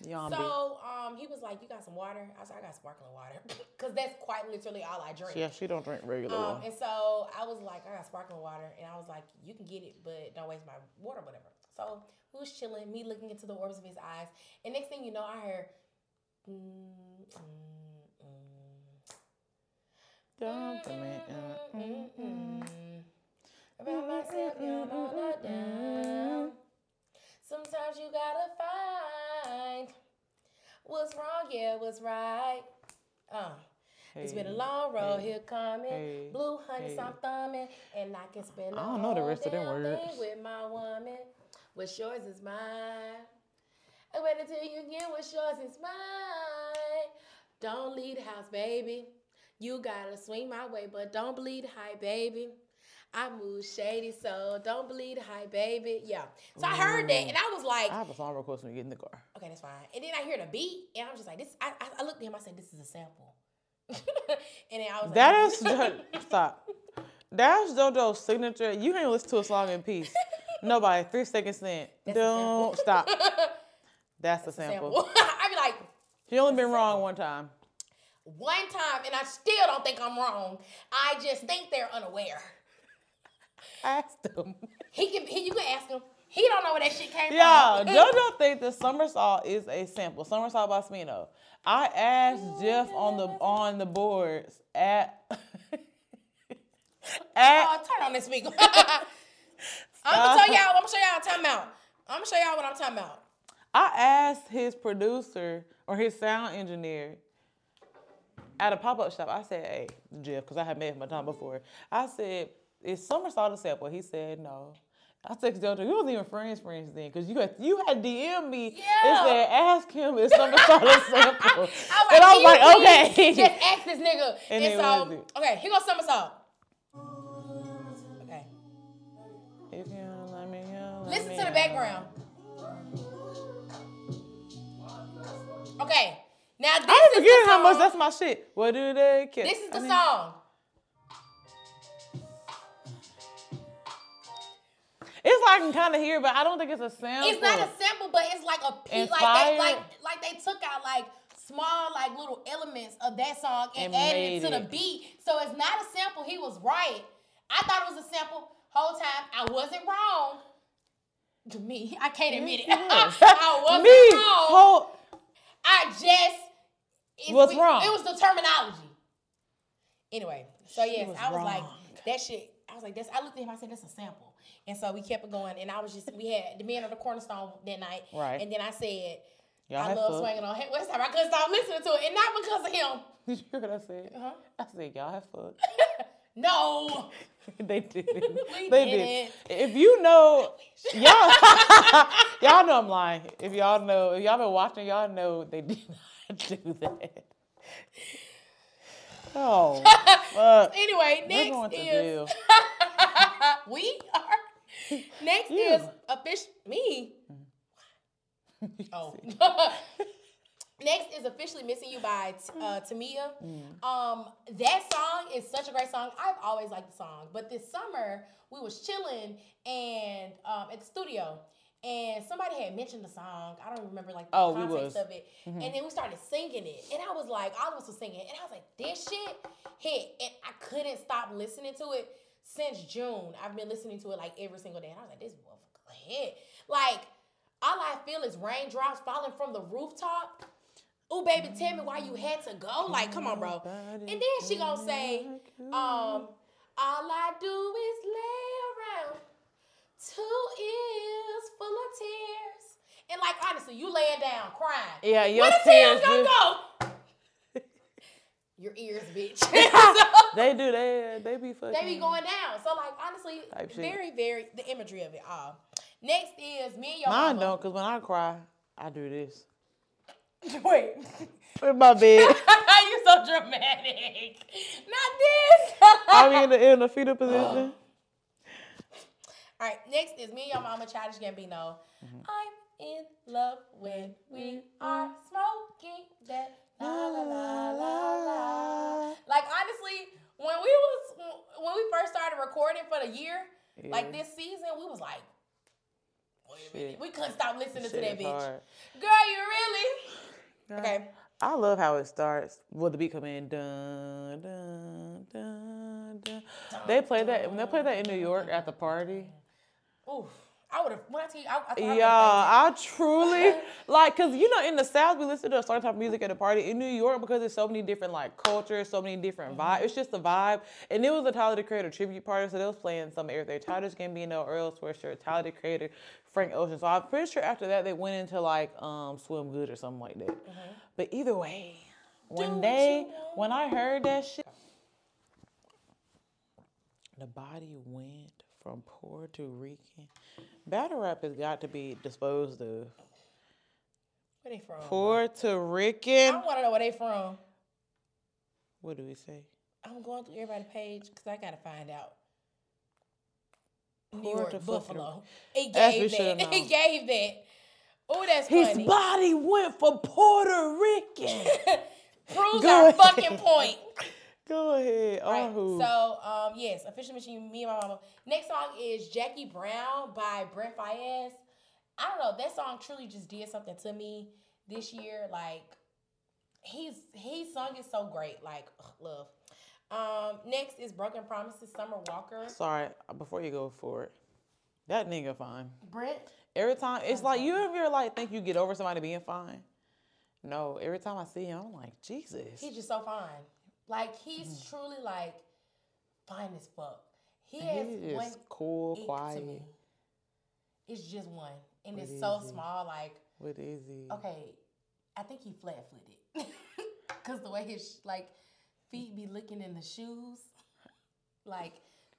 Yombi. So, um, he was like, you got some water? I said, I got sparkling water. Because that's quite literally all I drink. Yeah, she don't drink regular um, water. And so, I was like, I got sparkling water. And I was like, you can get it, but don't waste my water, whatever. So, who's chilling, me looking into the orbs of his eyes. And next thing you know, I heard, mm, mm, mm. Don't do it. Mm, mm, mm, mm. About myself, you don't look down. Sometimes you gotta find what's wrong, yeah, what's right. Uh. Hey, it's been a long road, hey, here coming. Hey, blue honey, hey. So I'm thumbing. And I can spend I don't know the rest of them words with my woman. What's yours is mine. I wait until you get what's yours is mine. Don't leave the house, baby. You gotta swing my way, but don't bleed high, baby. I move shady, so don't bleed high, baby. Yeah. So I heard that, and I was like, I have a song request when you get in the car. Okay, that's fine. And then I hear the beat, and I'm just like, this. I, I looked at him. I said, this is a sample. And then I was that like, is stop. That's JoJo's signature. You can't listen to a song in peace. Nobody. Three seconds in. That's Don't stop. That's, That's a sample. sample. I be like, she only been wrong one time. One time, and I still don't think I'm wrong. I just think they're unaware. Ask them. He can. He, you can ask him. He don't know where that shit came yeah, from. Yeah, JoJo think that Somersault is a sample. Somersault by Smino. I asked oh, Jeff yeah. on the on the boards at at. Oh, turn on this week. I'm gonna tell y'all. I'm gonna show y'all a timeout. I'm gonna show y'all what I'm talking about. I asked his producer or his sound engineer at a pop up shop. I said, "Hey, Jeff," because I had met him a time before. I said, "Is Somersault a sample?" He said, "No." I texted JoJo, you wasn't even friends friends then, because you had, you had D M'd me yeah. and said, ask him if something sort of sample. I like, and I was like, okay. Just ask this nigga. And, and so, okay, here goes Somersault. Okay. If you don't let me, you don't let Listen me, to the background. Okay, now this I is the song. I forget how much that's my shit. What do they care? This is the I mean, song. It's like I can kind of hear, but I don't think it's a sample. It's not a sample, but it's like a piece. Like they, like, like they took out like small, like little elements of that song and, and added it to it. the beat. So it's not a sample. He was right. I thought it was a sample whole time. I wasn't wrong. To me, I can't admit it. I wasn't me, wrong. Whole... I just was wrong. It was the terminology. Anyway, so yes, was I was wrong. like that shit. I was like, that's. I looked at him. I said, that's a sample. And so we kept it going, and I was just, we had the men on the cornerstone that night. Right. And then I said, Y'all I love fun. swinging on West Side. I couldn't stop listening to it, and not because of him. Did you hear what I said? Uh-huh. I said, y'all have fun. No. They didn't. We they didn't. Did. If you know, y'all, y'all know I'm lying. If y'all know, if y'all been watching, y'all know they did not do that. Oh, fuck. Anyway, next We're going to is... we are... Next you. is official me. Oh, next is Officially Missing You by uh, Tamia. Mm. Um, that song is such a great song. I've always liked the song, but this summer we was chilling and um, at the studio, and somebody had mentioned the song. I don't remember like the oh, context of it, mm-hmm. and then we started singing it, and I was like, all of us were singing, and I was like, this shit hit, and I couldn't stop listening to it. Since June, I've been listening to it like every single day. And I was like, this motherfucker hit. Like, all I feel is raindrops falling from the rooftop. Ooh, baby, tell me why you had to go. Like, come on, bro. And then she gonna say, um, all I do is lay around. Two ears full of tears. And like, honestly, you laying down crying. Yeah, your Where tears, the tears gonna go? Your ears, bitch. So, they do. They they be fucking. They be going down. So like honestly, very very the imagery of it all. Next is Me and Your Mama. Mine don't, because when I cry, I do this. Wait. In my bed. You're so dramatic. Not this. I'm in the in the fetal position. All right. Next is Me and Your Mama. Childish Gambino. Mm-hmm. I'm in love when we are smoking that. La, la, la, la, la. Like honestly, when we was when we first started recording for the year, yeah. like this season, we was like, wait a minute, we couldn't stop listening Shit to that bitch. Hard. Girl, you really? Girl, okay. I love how it starts. Will the beat come in? Dun dun dun dun. They played that when they played that in New York at the party. Oof. I would have, when I tell you, I, I, I yeah, I truly, like, because, you know, in the South, we listen to a certain type of music at a party. In New York, because there's so many different, like, cultures, so many different mm-hmm. vibes, it's just the vibe. And it was a Tyler, the Creator tribute party, so they was playing some everything. Tyler, Gambino, Earl Sweatshirt, Tyler, the Creator, Frank Ocean. So I'm pretty sure after that, they went into, like, um, Swim Good or something like that. Mm-hmm. But either way, when they, when I heard that shit, the body went from Puerto Rican. Battle rap has got to be disposed of. Where they from? Puerto Rican. I want to know where they from. What do we say? I'm going through everybody's page because I got to find out. Puerto New York, Buffalo. It gave that. It gave that. Oh, that's His funny. His body went for Puerto Rican. Proves Go our ahead. fucking point. Go ahead. Right. Oh. So, um, yes, officially mentioning Me and My Mama. Next song is Jackie Brown by Brent Faiyaz. I don't know. That song truly just did something to me this year. Like, he's he sung it so great. Like, ugh, love. Um, next is Broken Promises, Summer Walker. Sorry, before you go forward, that nigga fine. Brent? Every time, it's like, you ever like think you get over somebody being fine? No, every time I see him, I'm like, Jesus. He's just so fine. Like, he's mm. truly, like, fine as fuck. He has is one cool, quiet. It's just one. And what it's so it? small, like. What is he? Okay, I think he flat-footed. Because the way his, like, feet be looking in the shoes, like,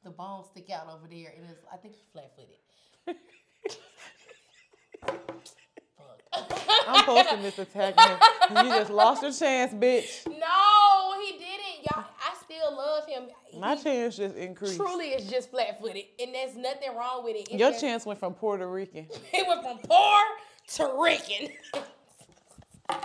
the bones stick out over there. And it's, I think he flat-footed. I'm posting this attack. You just lost your chance, bitch. No, he didn't, y'all. I still love him. My he chance just increased. Truly, it's just flat-footed, and there's nothing wrong with it. It's your just, chance went from Puerto Rican. It went from poor to Rican. Why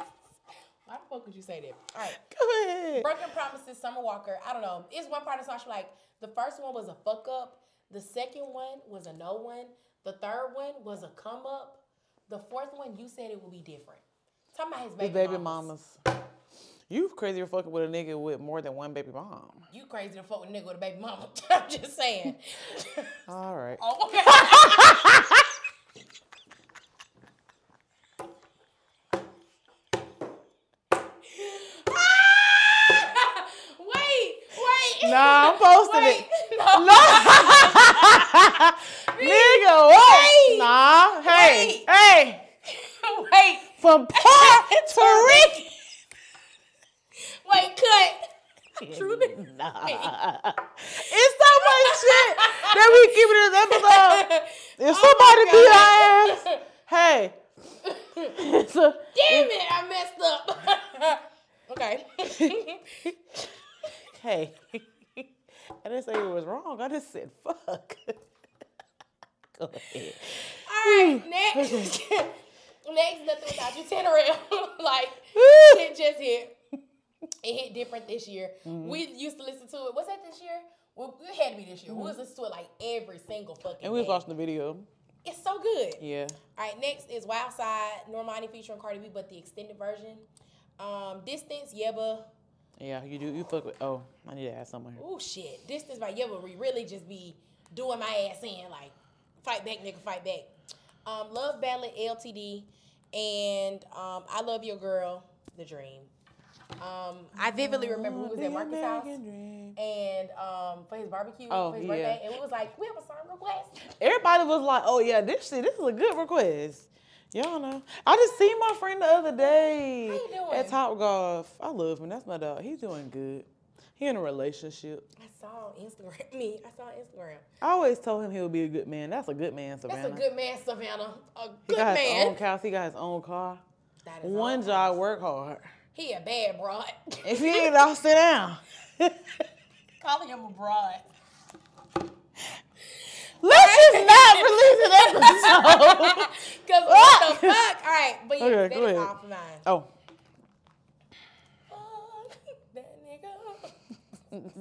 the fuck would you say that? All right. Go ahead. Broken Promises, Summer Walker. I don't know. It's one part of the song. Like, the first one was a fuck up. The second one was a no one. The third one was a come up. The fourth one, you said it would be different. Talking about his baby, his baby mamas. mamas. You crazy to fuck with a nigga with more than one baby mom. You crazy to fuck with a nigga with a baby mama. I'm just saying. All right. Oh, okay. ah! Wait, wait. Nah, I'm posting wait. it. No. no. Nigga, what? Wait, nah, hey, wait, hey. Wait. From Puerto to Rican. Wait, cut. Truly? Nah. It's so much shit that we keep in this episode. If oh somebody beat our ass, hey. So, damn it, I messed up. Okay. Hey. I didn't say it was wrong. I just said fuck. Go ahead. All right, next. Next, Nothing Without You, Tenerife. Like, it just hit. It hit different this year. Mm-hmm. We used to listen to it. Was that this year? Well, it had to be this year. Mm-hmm. We was listening to it like every single fucking And we was day. watching the video. It's so good. Yeah. All right, next is Wild Side, Normani featuring Cardi B, but the extended version. Um, Distance, Yebba. Yeah, you do. You fuck with. Oh, I need to add something here. Oh, shit. Distance by Yebba, we really just be doing my ass in, like, fight back, nigga, fight back. Um, Love Ballad, L T D, and um, I Love Your Girl, The Dream. Um, I vividly remember we was at Marcus' house and um, for his barbecue, oh, for his yeah. birthday, and we was like, we have a song request. Everybody was like, oh yeah, this shit, this is a good request. Y'all know. I just seen my friend the other day. How you doing? At Top Golf. I love him. That's my dog. He's doing good. He in a relationship. I saw on Instagram. Me, I saw on Instagram. I always told him he would be a good man. That's a good man, Savannah. That's a good man, Savannah. A good man. He got man. his own house. He got his own car. That is One job, house. work hard. He a bad broad. If he ain't, I'll sit down. Calling him a broad. Let's just not release an episode. Because what the fuck? All right, but yeah, okay, that is off mine. Oh.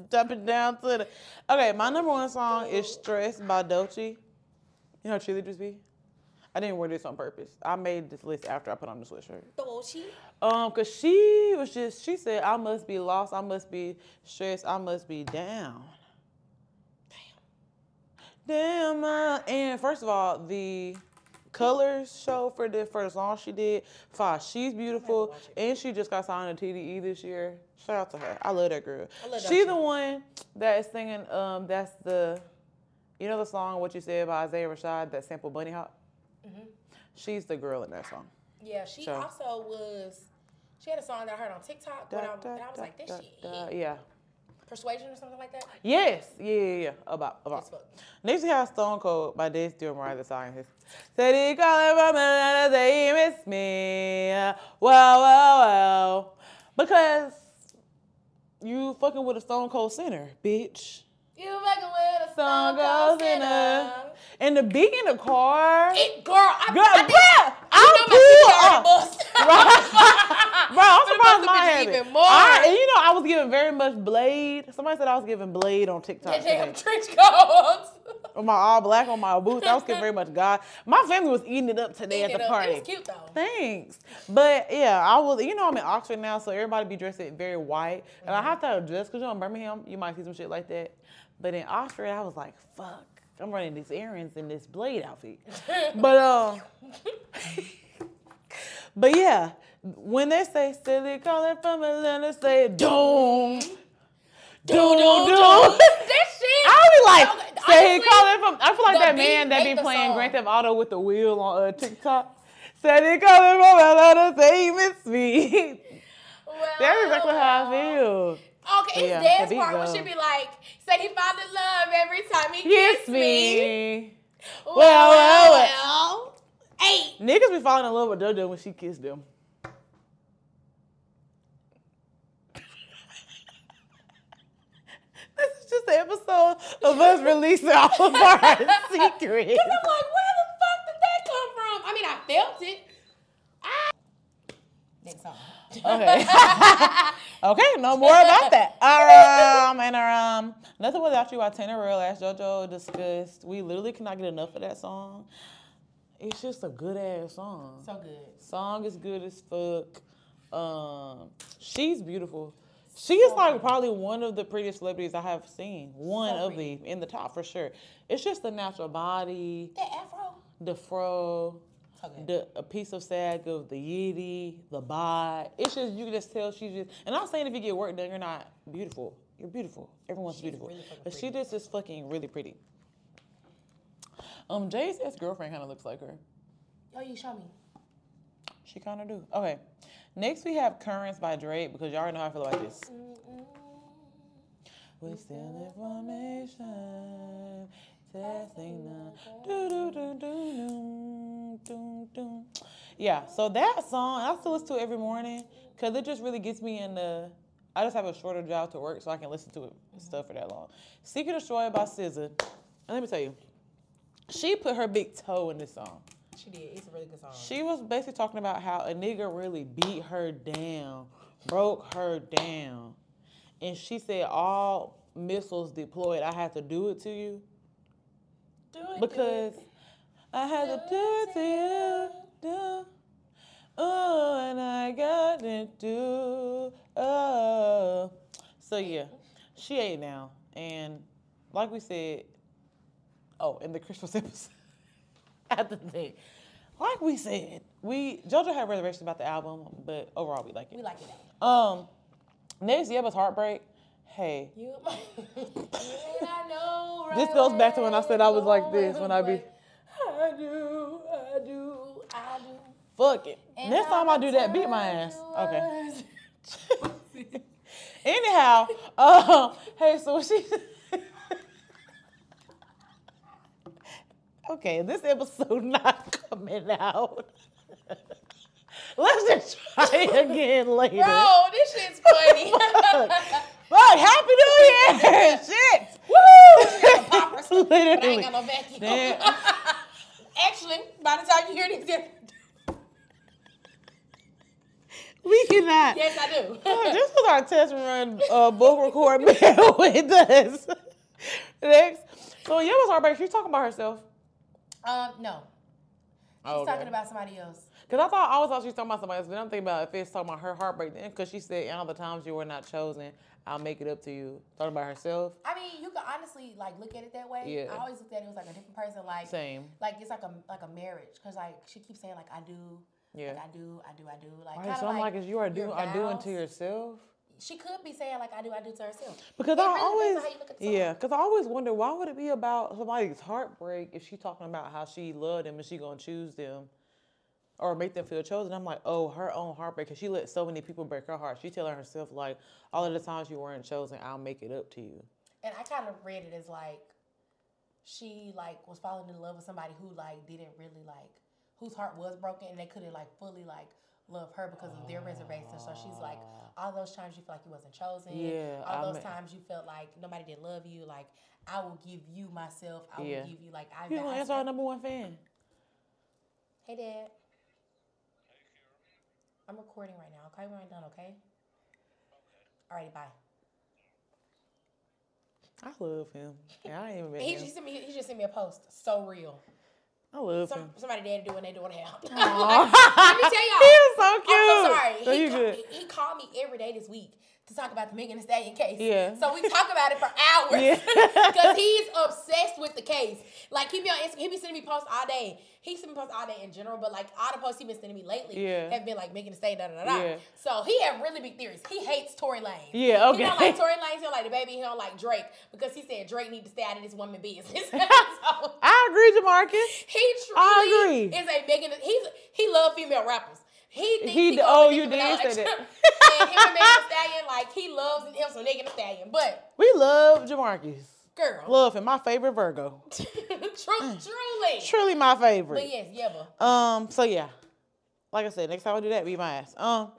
Jumping down to the... Okay, my number one song is Stress by Dolce. You know how chilly just be? I didn't wear this on purpose. I made this list after I put on the sweatshirt. Dolce? Um, because she was just... She said, I must be lost. I must be stressed. I must be down. Damn. Damn, uh, and first of all, the Colors show for the for the song she did, Five, she's beautiful, and she just got signed to T D E this year. Shout out to her. I love that girl. I love that she's the one that is singing. Um, that's the, you know the song "What You Said" by Isaiah Rashad that sampled Bunny Hop. Mm-hmm. She's the girl in that song. Yeah, she so. also was. She had a song that I heard on TikTok. Da, when I, da, and I was da, like, this da, shit. Da, yeah. Persuasion or something like that? Yes. Yeah, yeah, yeah. About, about. Next we have Stone Cold by Dave Stewart, Mariah the Scientist. Said he called from Atlanta, they miss me. Wow, wow, wow. Because you fucking with a Stone Cold sinner, bitch. You fucking with a Stone Cold sinner. And the beat in the car. It, girl, I, girl, I, I did. I'm cool. Right. Bro, I'm surprised my habit. I, and you know, I was giving very much Blade. Somebody said I was giving Blade on TikTok. Damn trench coats. With my all black on my boots. I was giving very much God. My family was eating it up today eating at the party. It was cute, though. Thanks. But, yeah, I was, you know, I'm in Oxford now, so everybody be dressed very white. And mm-hmm. I have to dress, because, you know, in Birmingham, you might see some shit like that. But in Oxford, I was like, fuck, I'm running these errands in this Blade outfit. But, um, but, yeah. When they say silly, call it from Atlanta, say doom, doom, doom, doom. That shit. I would be like, say he call it from. I feel like that man that be playing Grand Theft Auto with the wheel on uh, TikTok. Said he call it from Atlanta, say he miss me. Well, that's exactly how I feel. Okay, it's yeah, dance part when she be like, say he found the love every time he kissed me. me. Well, well, well. Hey, niggas be falling in love with JoJo when she kissed them. The episode of us releasing all of our secrets. Because I'm like, where the fuck did that come from? I mean, I felt it. I... Next song. Okay. Okay, no more about that. Um, and um, Nothing Without You by Tenerife, as JoJo discussed. We literally cannot get enough of that song. It's just a good-ass song. So good. Song is good as fuck. Um, She's beautiful. She is like probably one of the prettiest celebrities I have seen. One so of the in the top for sure. It's just the natural body, the afro, the fro, okay. the a piece of sag of the yiddy, the bod. It's just you can just tell she's just. And I'm saying if you get work done, you're not beautiful. You're beautiful. Everyone's she's beautiful, really but pretty. She just is fucking really pretty. Um, Jay's ex-girlfriend kind of looks like her. Oh, you show me. She kind of do. Okay. Next, we have Currents by Drake, because y'all already know how I feel about this. We still in formation, testing now. Do, do, do, do, do, do. Yeah, so that song, I still listen to it every morning, because it just really gets me in the, I just have a shorter drive to work, so I can listen to it and stuff for that long. Seek and Destroy by S Z A. And let me tell you, she put her big toe in this song. She did. It's a really good song. She was basically talking about how a nigga really beat her down, broke her down. And she said, all missiles deployed, I had to do it to you. Do it. Because do it. I had do to do it to you. Do. Oh, and I got it too. Oh. So, yeah. She ate now. And like we said, oh, in the Christmas episode. At the thing. Like we said, we JoJo had reservations about the album, but overall we like it. We like it. Um, next Yebba's Heartbreak. Hey. You, my, I know, right? This goes back to when I said I was like this, when I be I do, I do, I do. Fuck it. And next time I do that, beat my ass. Okay. Anyhow, um, hey, so she okay, this episode not coming out. Let's just try again later. Bro, this shit's funny. Fuck. Fuck, Happy New Year! Shit! Woo! Literally. But I ain't got no vacuum. Actually, by the time you hear this, we cannot. Yes, I do. Oh, this was our test run uh, book record man with us. Next. So, yeah, it was our break. She was talking about herself. Um, no. She's oh, okay. talking about somebody else. Because I thought I always thought she was talking about somebody else, but I'm thinking about if it's talking about her heartbreak then, because she said, and all the times you were not chosen, I'll make it up to you. Talking about herself. I mean, you can honestly like look at it that way. Yeah. I always looked at it as like a different person. Like, same. Like it's like a like a marriage, because like she keeps saying like I do, yeah, like, I do, I do, I do. Like right, so I'm like, like is you are do are doing to yourself. She could be saying like I do, I do to herself. Because it I really always, how you look at the yeah, because I always wonder why would it be about somebody's heartbreak if she talking about how she loved them and she gonna choose them, or make them feel chosen. I'm like, oh, her own heartbreak, because she let so many people break her heart. She telling herself like, all of the times you weren't chosen, I'll make it up to you. And I kind of read it as like, she like was falling in love with somebody who like didn't really like, whose heart was broken and they couldn't like fully like love her because of their reservation. So she's like, all those times you feel like you wasn't chosen. Yeah, all those I mean, times you felt like nobody did love you. Like, I will give you myself. I yeah. will give you, like, I... You know, that's our number one fan. Hey, Dad. I'm recording right now. Okay, we're not done, okay? Okay. All righty, bye. I love him. Yeah, I ain't even met he him. Just sent me, he just sent me a post. So real. I love Some, him. Somebody dad do when they doing it out. Let me tell y'all. He was so cute. I'm so sorry. So he, call, he, he called me every day this week to talk about the Megan Thee Stallion case. Yeah. So we talk about it for hours. Because yeah. he's obsessed with the case. Like, he be on Instagram. He be sending me posts all day. He sending me posts all day in general, but like all the posts he been sending me lately yeah. have been like Megan Thee Stallion, da da da da. Yeah. So he have really big theories. He hates Tory Lanez. Yeah, okay. He don't like Tory Lanez. He don't like the baby. He don't like Drake because he said Drake need to stay out of this woman business. So, I agree, Jamarcus. He truly I agree. Is a Megan. He's he love female rappers. He thinks he, he oh you did say that. And him and Megan Thee Stallion, like, he loves him some Megan Thee Stallion, but we love Jamarcus. Girl, love him. My favorite Virgo. True, truly, truly my favorite. But yes, Yebba. Um, so yeah, like I said, next time I do that, be my ass. Um,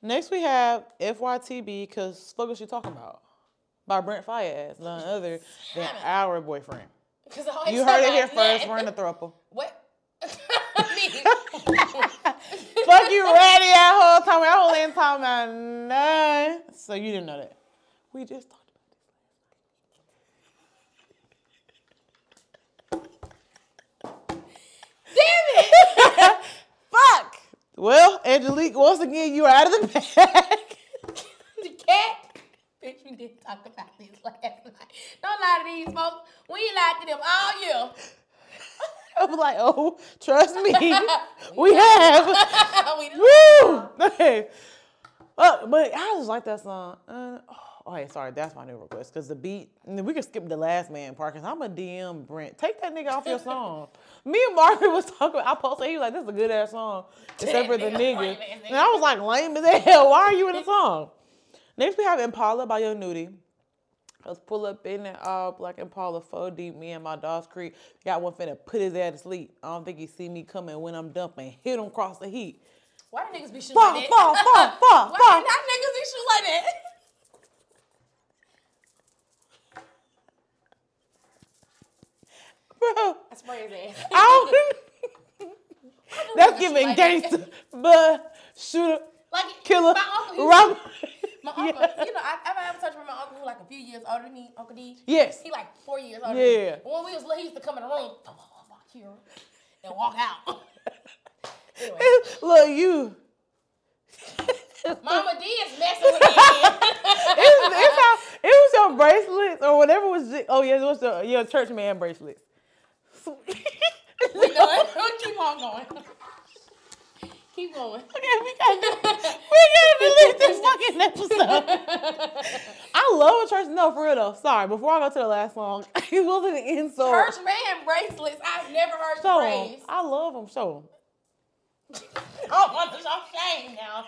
next we have F Y T B, cause fuck what you talking about? By Brent Faiyaz, none other than our boyfriend. Cause I you heard it here first. That. We're in a throuple. What? Fuck you, ready that whole time. That whole damn time I know. So you didn't know that. We just talked about this. Damn it! Fuck. Well, Angelique, once again, you are out of the bag. The cat. Bitch, we did talk about this last night. Don't lie to these folks. We lied to them all year. I was like, oh, trust me, we, we have. we Woo! Okay. Uh, but I just like that song. Uh, oh, hey, sorry, that's my new request. Because the beat, we can skip the last man part. Because I'm a D M Brent. Take that nigga off your song. Me and Margaret was talking. I posted, he was like, this is a good ass song. Except for the nigga. And I was like, lame as hell. Why are you in the song? Next, we have Impala by Yo Nudie. I was pull up in that all black Impala four D, me and my dog's creek. Got one finna put his ass to sleep. I don't think he see me coming when I'm dumping. Hit him across the heat. Why do niggas be shooting like that? Fall, fall, fall, fall. Why do not niggas be shooting like that? Bro. I spray his ass. I don't, I don't that's giving like gangster. That. But shooter, like, killer, robber. My uncle, yeah. you know, I, I've had a touch with my uncle who like a few years older than me, Uncle D. Yes. He like four years older yeah. than me. When we was little, he used to come in the room, oh, oh, oh, Kiara, and walk out. Anyway. Look, you. Mama D is messing with him. It, it's how, it was your bracelets or whatever was, oh yeah, it was the, your church man bracelets. We know it. We'll keep on going. Keep going. Okay, we gotta delete this fucking episode. I love church. No, for real though. Sorry, before I go to the last song, it wasn't an end song. Church man bracelets. I've never heard show the phrase. I love them. Show them. I don't want to show shame now.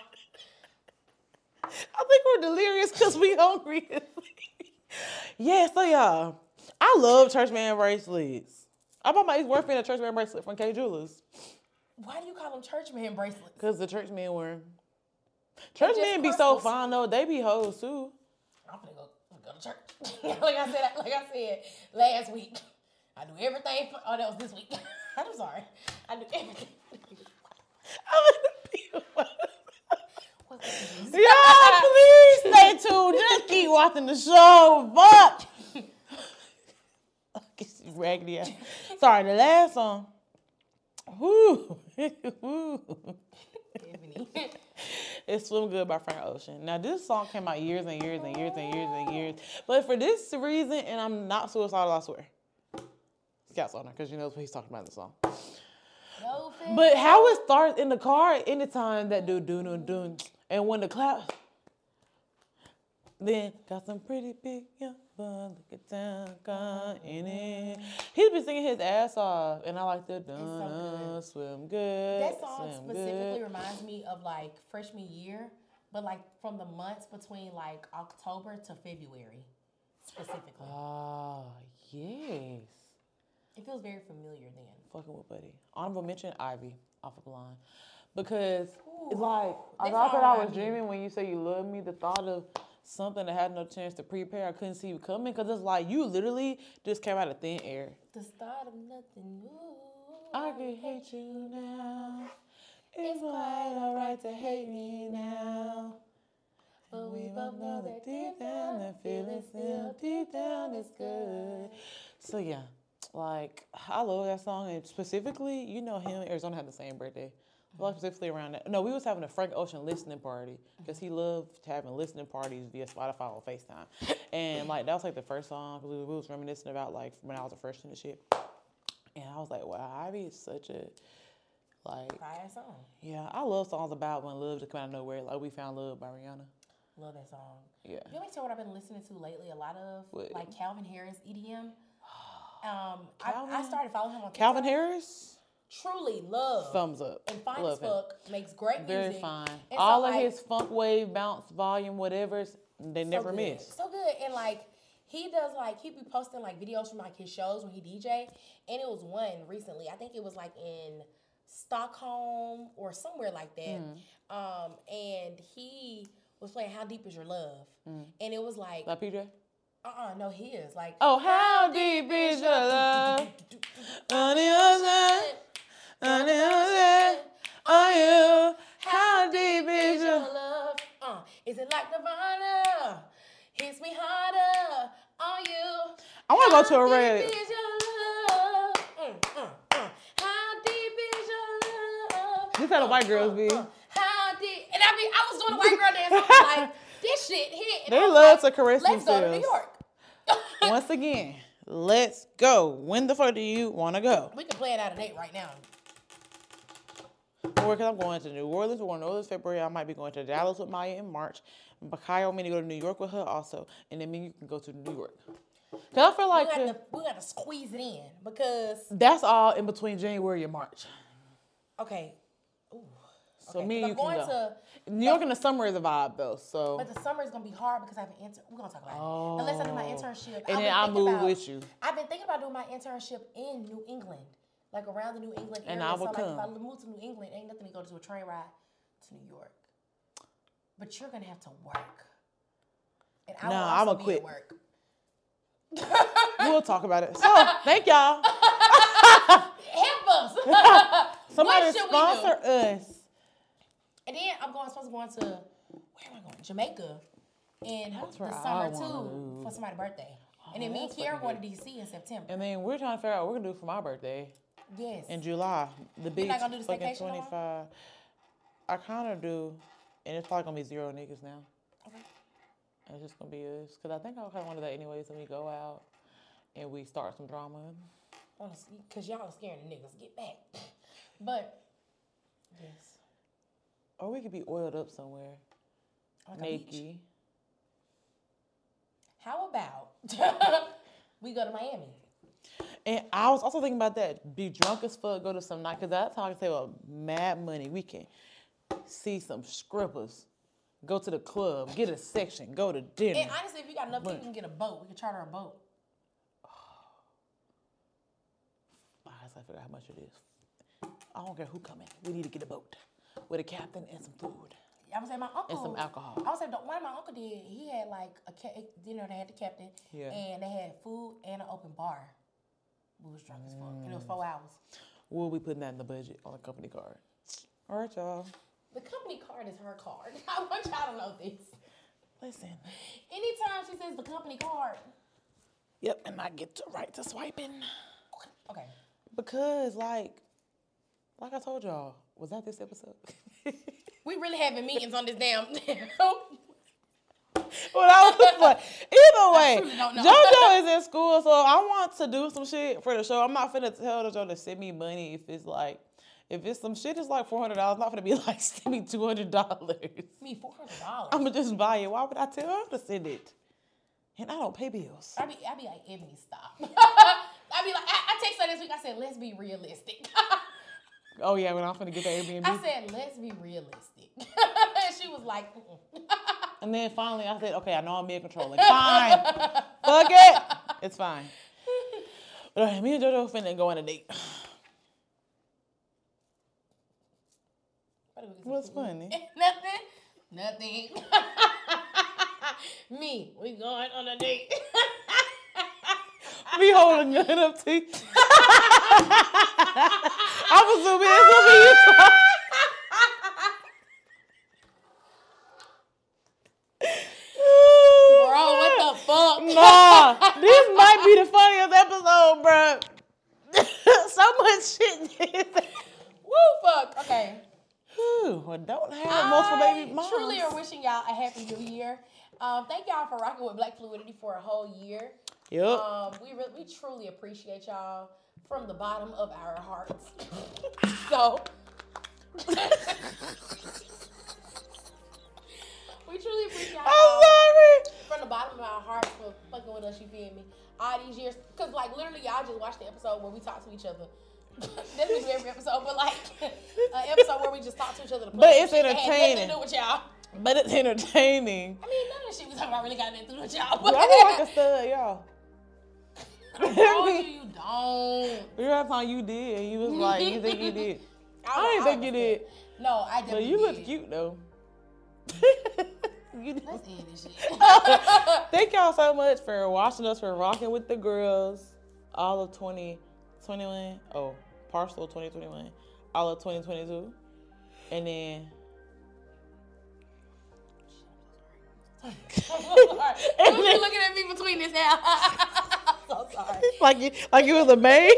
I think we're delirious because we hungry. Yeah, so y'all, I love church man bracelets. I bought my ex-boyfriend a church man bracelet from K Jewelers. Why do you call them church man bracelets? Because the church men wear them. Church men be so fine, though. They be hoes, too. I'm going to go to church. like, I said, like I said last week, I do everything. For, oh, that was this week. I'm sorry. I do everything. I'm going to be a y'all, please stay tuned. Just keep watching the show. Fuck. Raggedy ass. Sorry, the last song. Whoo. It's Swim Good by Frank Ocean. Now, this song came out years and years and years and years and years. But for this reason, and I'm not suicidal, I swear. Scout's on her, because you know what he's talking about in the song. No, but how it starts in the car, anytime that do do do do, and when the clouds, then got some pretty big young fun, look at that gun in it. He's been singing his ass off, and I like the dun, so swim good. That song swim specifically good. Reminds me of like freshman year, but like from the months between like October to February, specifically. Oh, yes. It feels very familiar then. Fucking with Buddy. Honorable mention, Ivy, off of Blonde. Because, ooh, like, I thought that I was dreaming when you say you love me, the thought of something that had no chance to prepare, I couldn't see you coming. Because it's like, you literally just came out of thin air. The start of nothing new. I can hate you now. It's quite all right to hate me now. But we both know that deep down, the feeling still deep down is good. So, yeah. Like, I love that song, and specifically, you know him and Arizona had the same birthday. Mm-hmm. Like, specifically around that. No, we was having a Frank Ocean listening party, because he loved having listening parties via Spotify or FaceTime. And, like, that was, like, the first song, because we was reminiscing about, like, when I was a freshman and shit. And I was like, wow, Ivy is such a, like... fire song. Yeah, I love songs about when love just come out of nowhere. Like, We Found Love by Rihanna. Love that song. Yeah. You want me to tell what I've been listening to lately? A lot of, what? Like, Calvin Harris E D M. Um, Calvin, I, I started following him on TikTok. Calvin Harris? Truly love. Thumbs up. And fine as fuck. Makes great Very music. Very fine. And all so, of like, his funk wave, bounce, volume, whatever's, they so never good. miss. So good. And like, he does like, he be posting like videos from like his shows when he D J. And it was one recently. I think it was like in Stockholm or somewhere like that. Mm. Um, and he was playing How Deep Is Your Love? Mm. And it was like. Like P J? Uh-uh, no, he is. Like, oh, how deep is your love? On the ocean, on the ocean, on you. How deep is your love? Uh, is it like Nirvana? Hits me harder on you. I want to go to a red. How deep is your love? Mm, mm, mm. How deep is your love? This how the white girls be. How deep? And I mean, I was doing the white girl dance. I was like, this shit hit. They love to caress themselves. Let's go to New York. Once again, let's go. When the fuck do you want to go? We can play it out of date right now. Or because I'm going to New Orleans. We're going to New Orleans February. I might be going to Dallas with Maya in March. But Kyle want me to go to New York with her also. And then me you can go to New York. Because I feel like... We got, to, we got to squeeze it in because... That's all in between January and March. Okay. Ooh. So okay, me and you can go. To, New York in the summer is a vibe though, so. But the summer is gonna be hard because I have an intern. We're gonna talk about oh. it. Unless I do my internship. And I've then I move about, with you. I've been thinking about doing my internship in New England, like around the New England area. And I would so come. Like if I move to New England, ain't nothing to go to a train ride to New York. But you're gonna have to work. And I no, will also I'm gonna be quit. At work. We'll talk about it. So thank y'all. Help us. Somebody sponsor us. And then I'm going, supposed to go to, where am I going? Jamaica in the summer too for somebody's birthday. Oh, and then me and Kiara going to D C in September. And then we're trying to figure out what we're going to do for my birthday. Yes. In July. The big fucking twenty-five. I kind of do. And it's probably going to be zero niggas now. Okay. And it's just going to be us. Because I think I kind of want to do that anyways when we go out and we start some drama. Because y'all are scaring the niggas. Get back. But, yes. Or we could be oiled up somewhere. Like naked. How about we go to Miami? And I was also thinking about that. Be drunk as fuck, go to some night. Because that's how I can say, well, mad money. We can see some strippers. Go to the club. Get a section. Go to dinner. And honestly, if you got enough people, you can get a boat. We can charter a boat. Oh, I just figure out how much it is. I don't care who coming. We need to get a boat. With a captain and some food. I would say my uncle. And some alcohol. I would say one of my uncle did, he had like a, you know, they had the captain. Yeah. And they had food and an open bar. We was drunk as fuck. Mm. And it was four hours. We'll be putting that in the budget on the company card. All right, y'all. The company card is her card. I want y'all to know this. Listen. Anytime she says the company card. Yep, and I get the right to swiping. Okay. Because like, Like I told y'all, was that this episode? We really having meetings on this damn. Well, I was like, either way, JoJo is in school, so I want to do some shit for the show. I'm not finna tell JoJo to send me money if it's like, if it's some shit that's like four hundred dollars, I'm not finna be like, send me two hundred dollars. Me, four hundred dollars? I'ma just buy it. Why would I tell her to send it? And I don't pay bills. I be, I be like, Ebony, stop. I be like, I, I text her this week, I said, let's be realistic. Oh, yeah, when I'm finna get the Airbnb. I said, let's be realistic. And she was like, mm-mm. And then finally I said, okay, I know I'm being controlling. Fine. Fuck it. It's fine. But all right, me and JoJo finna go on a date. What's funny? Nothing. Nothing. Me, we going on a date. Me holding it up to you. I'm assuming it's gonna be you. Bro, what the fuck? Nah, this might be the funniest episode, bro. So much shit. Woo, fuck. Okay. Whew, well, don't have multiple baby moms. I truly are wishing y'all a happy new year. Um, thank y'all for rocking with Black Fluidity for a whole year. Yep. Um, we re- we truly appreciate y'all from the bottom of our hearts. So we truly appreciate y'all. I'm sorry. From the bottom of our hearts for fucking with us. You feel me? All these years, cause like literally, y'all just watched the episode where we talk to each other. This is every episode, but like an episode where we just talk to each other. To but it's entertaining. It had nothing to do with y'all. But it's entertaining. I mean, none of the shit we talking about really got nothing to do with y'all. But I look like a stud, y'all. I told you you don't. You have time you did, and you was like, you think you did. I, I didn't think I you did. No, I definitely did. But you look cute, though. You did. Let's end this shit. Thank y'all so much for watching us, for rocking with the girls. All of twenty twenty-one. Oh, partial twenty twenty-one. All of twenty twenty-two. And then... I'm so sorry. You looking at me between this now. I'm so sorry. Like you, like you was a bang?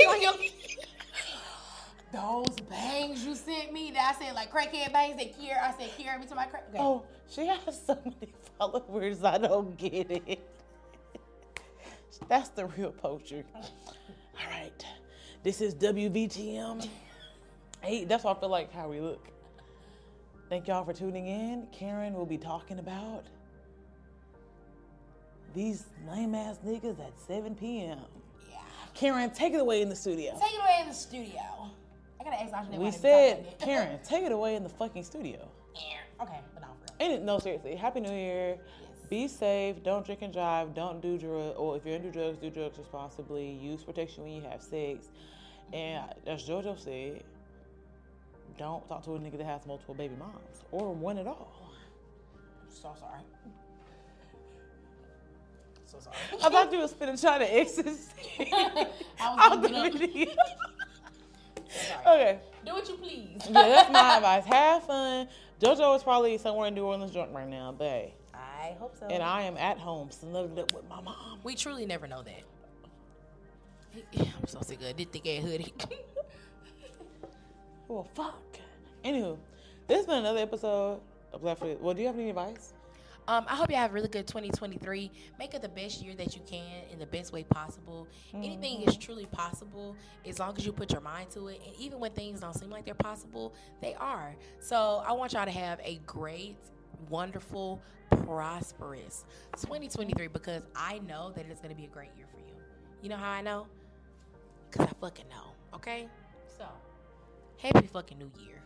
Those bangs you sent me that I said like crackhead bangs that Kiara, I said Kiara me to my crack. Okay. Oh, she has so many followers, I don't get it. That's the real poacher. All right. This is W V T M. Hey, that's why I feel like how we look. Thank y'all for tuning in. Karen will be talking about these lame-ass niggas at seven p.m. Yeah. Karen, take it away in the studio. Take it away in the studio. I gotta ask Ashley. We said, like Karen, take it away in the fucking studio. Yeah. Okay, but not really. And, no, seriously. Happy New Year. Yes. Be safe. Don't drink and drive. Don't do drugs. Or if you're into drugs, do drugs responsibly. Use protection when you have sex. Mm-hmm. And as JoJo said, don't talk to a nigga that has multiple baby moms or one at all. I'm so sorry. So sorry. I thought you was finna try to exit out the video. Okay. Do what you please. Yeah, that's my advice. Have fun. JoJo is probably somewhere in New Orleans drunk right now, babe. I hope so. And I am at home snugged up with my mom. We truly never know that. I'm so sick of this thick ass hoodie. Well, fuck. Anywho, this has been another episode of Black Fluidity. Well, do you have any advice? Um, I hope you have a really good twenty twenty-three. Make it the best year that you can in the best way possible. Mm-hmm. Anything is truly possible as long as you put your mind to it. And even when things don't seem like they're possible, they are. So I want y'all to have a great, wonderful, prosperous twenty twenty-three because I know that it's going to be a great year for you. You know how I know? Because I fucking know. Okay? So, happy fucking new year.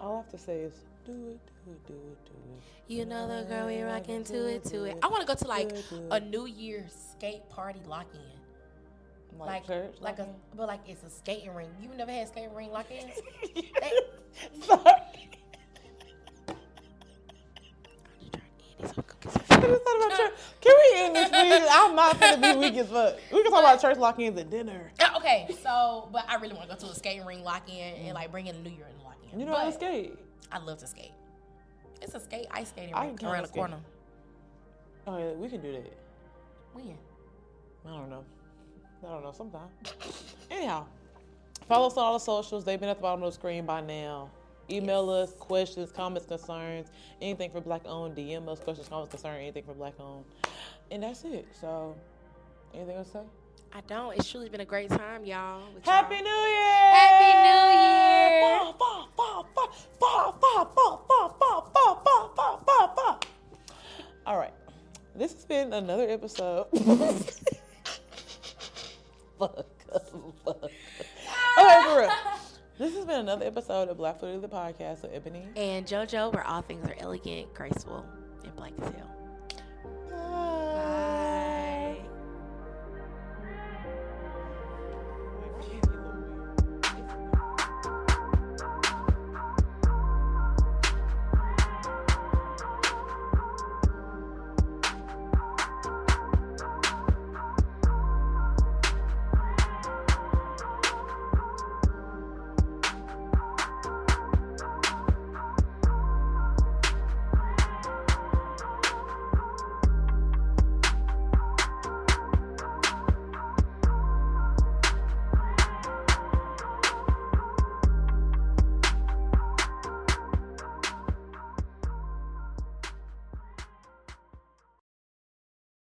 All I have to say is, do it, do it, do it, do it. You know the girl we rockin' to it, to it. I want to go to like a New Year's skate party lock-in. Like, like church? Like lock-in? A, but like it's a skating ring. You never had skating ring lock-ins? They... Sorry. Can we talk about church? Can we end this, please? I'm not going to be weak as fuck. We can talk about church lock-ins at dinner. Okay, so, but I really want to go to a skating ring lock-in and like bring in a New Year and lock-in. You know how to skate? I love to skate. It's a skate ice skating rink around the corner. Oh, yeah, we can do that. When? I don't know. I don't know. Sometime. Anyhow, Follow us on all the socials. They've been at the bottom of the screen by now. Email yes. us questions, comments, concerns, anything for Black Owned. D M us questions, comments, concerns, anything for Black Owned. And that's it. So, anything else to say? I don't. It's truly been a great time, y'all. Happy y'all. New Year! Happy New Year! Ba, ba, ba, ba, ba, ba, ba, ba, ba, ba, ba, ba, ba. All right. This has been another episode. Fuck. Fuck. Okay, for real. This has been another episode of Black Fluidity, the podcast with Ebony and JoJo, where all things are elegant, graceful, and black as hell.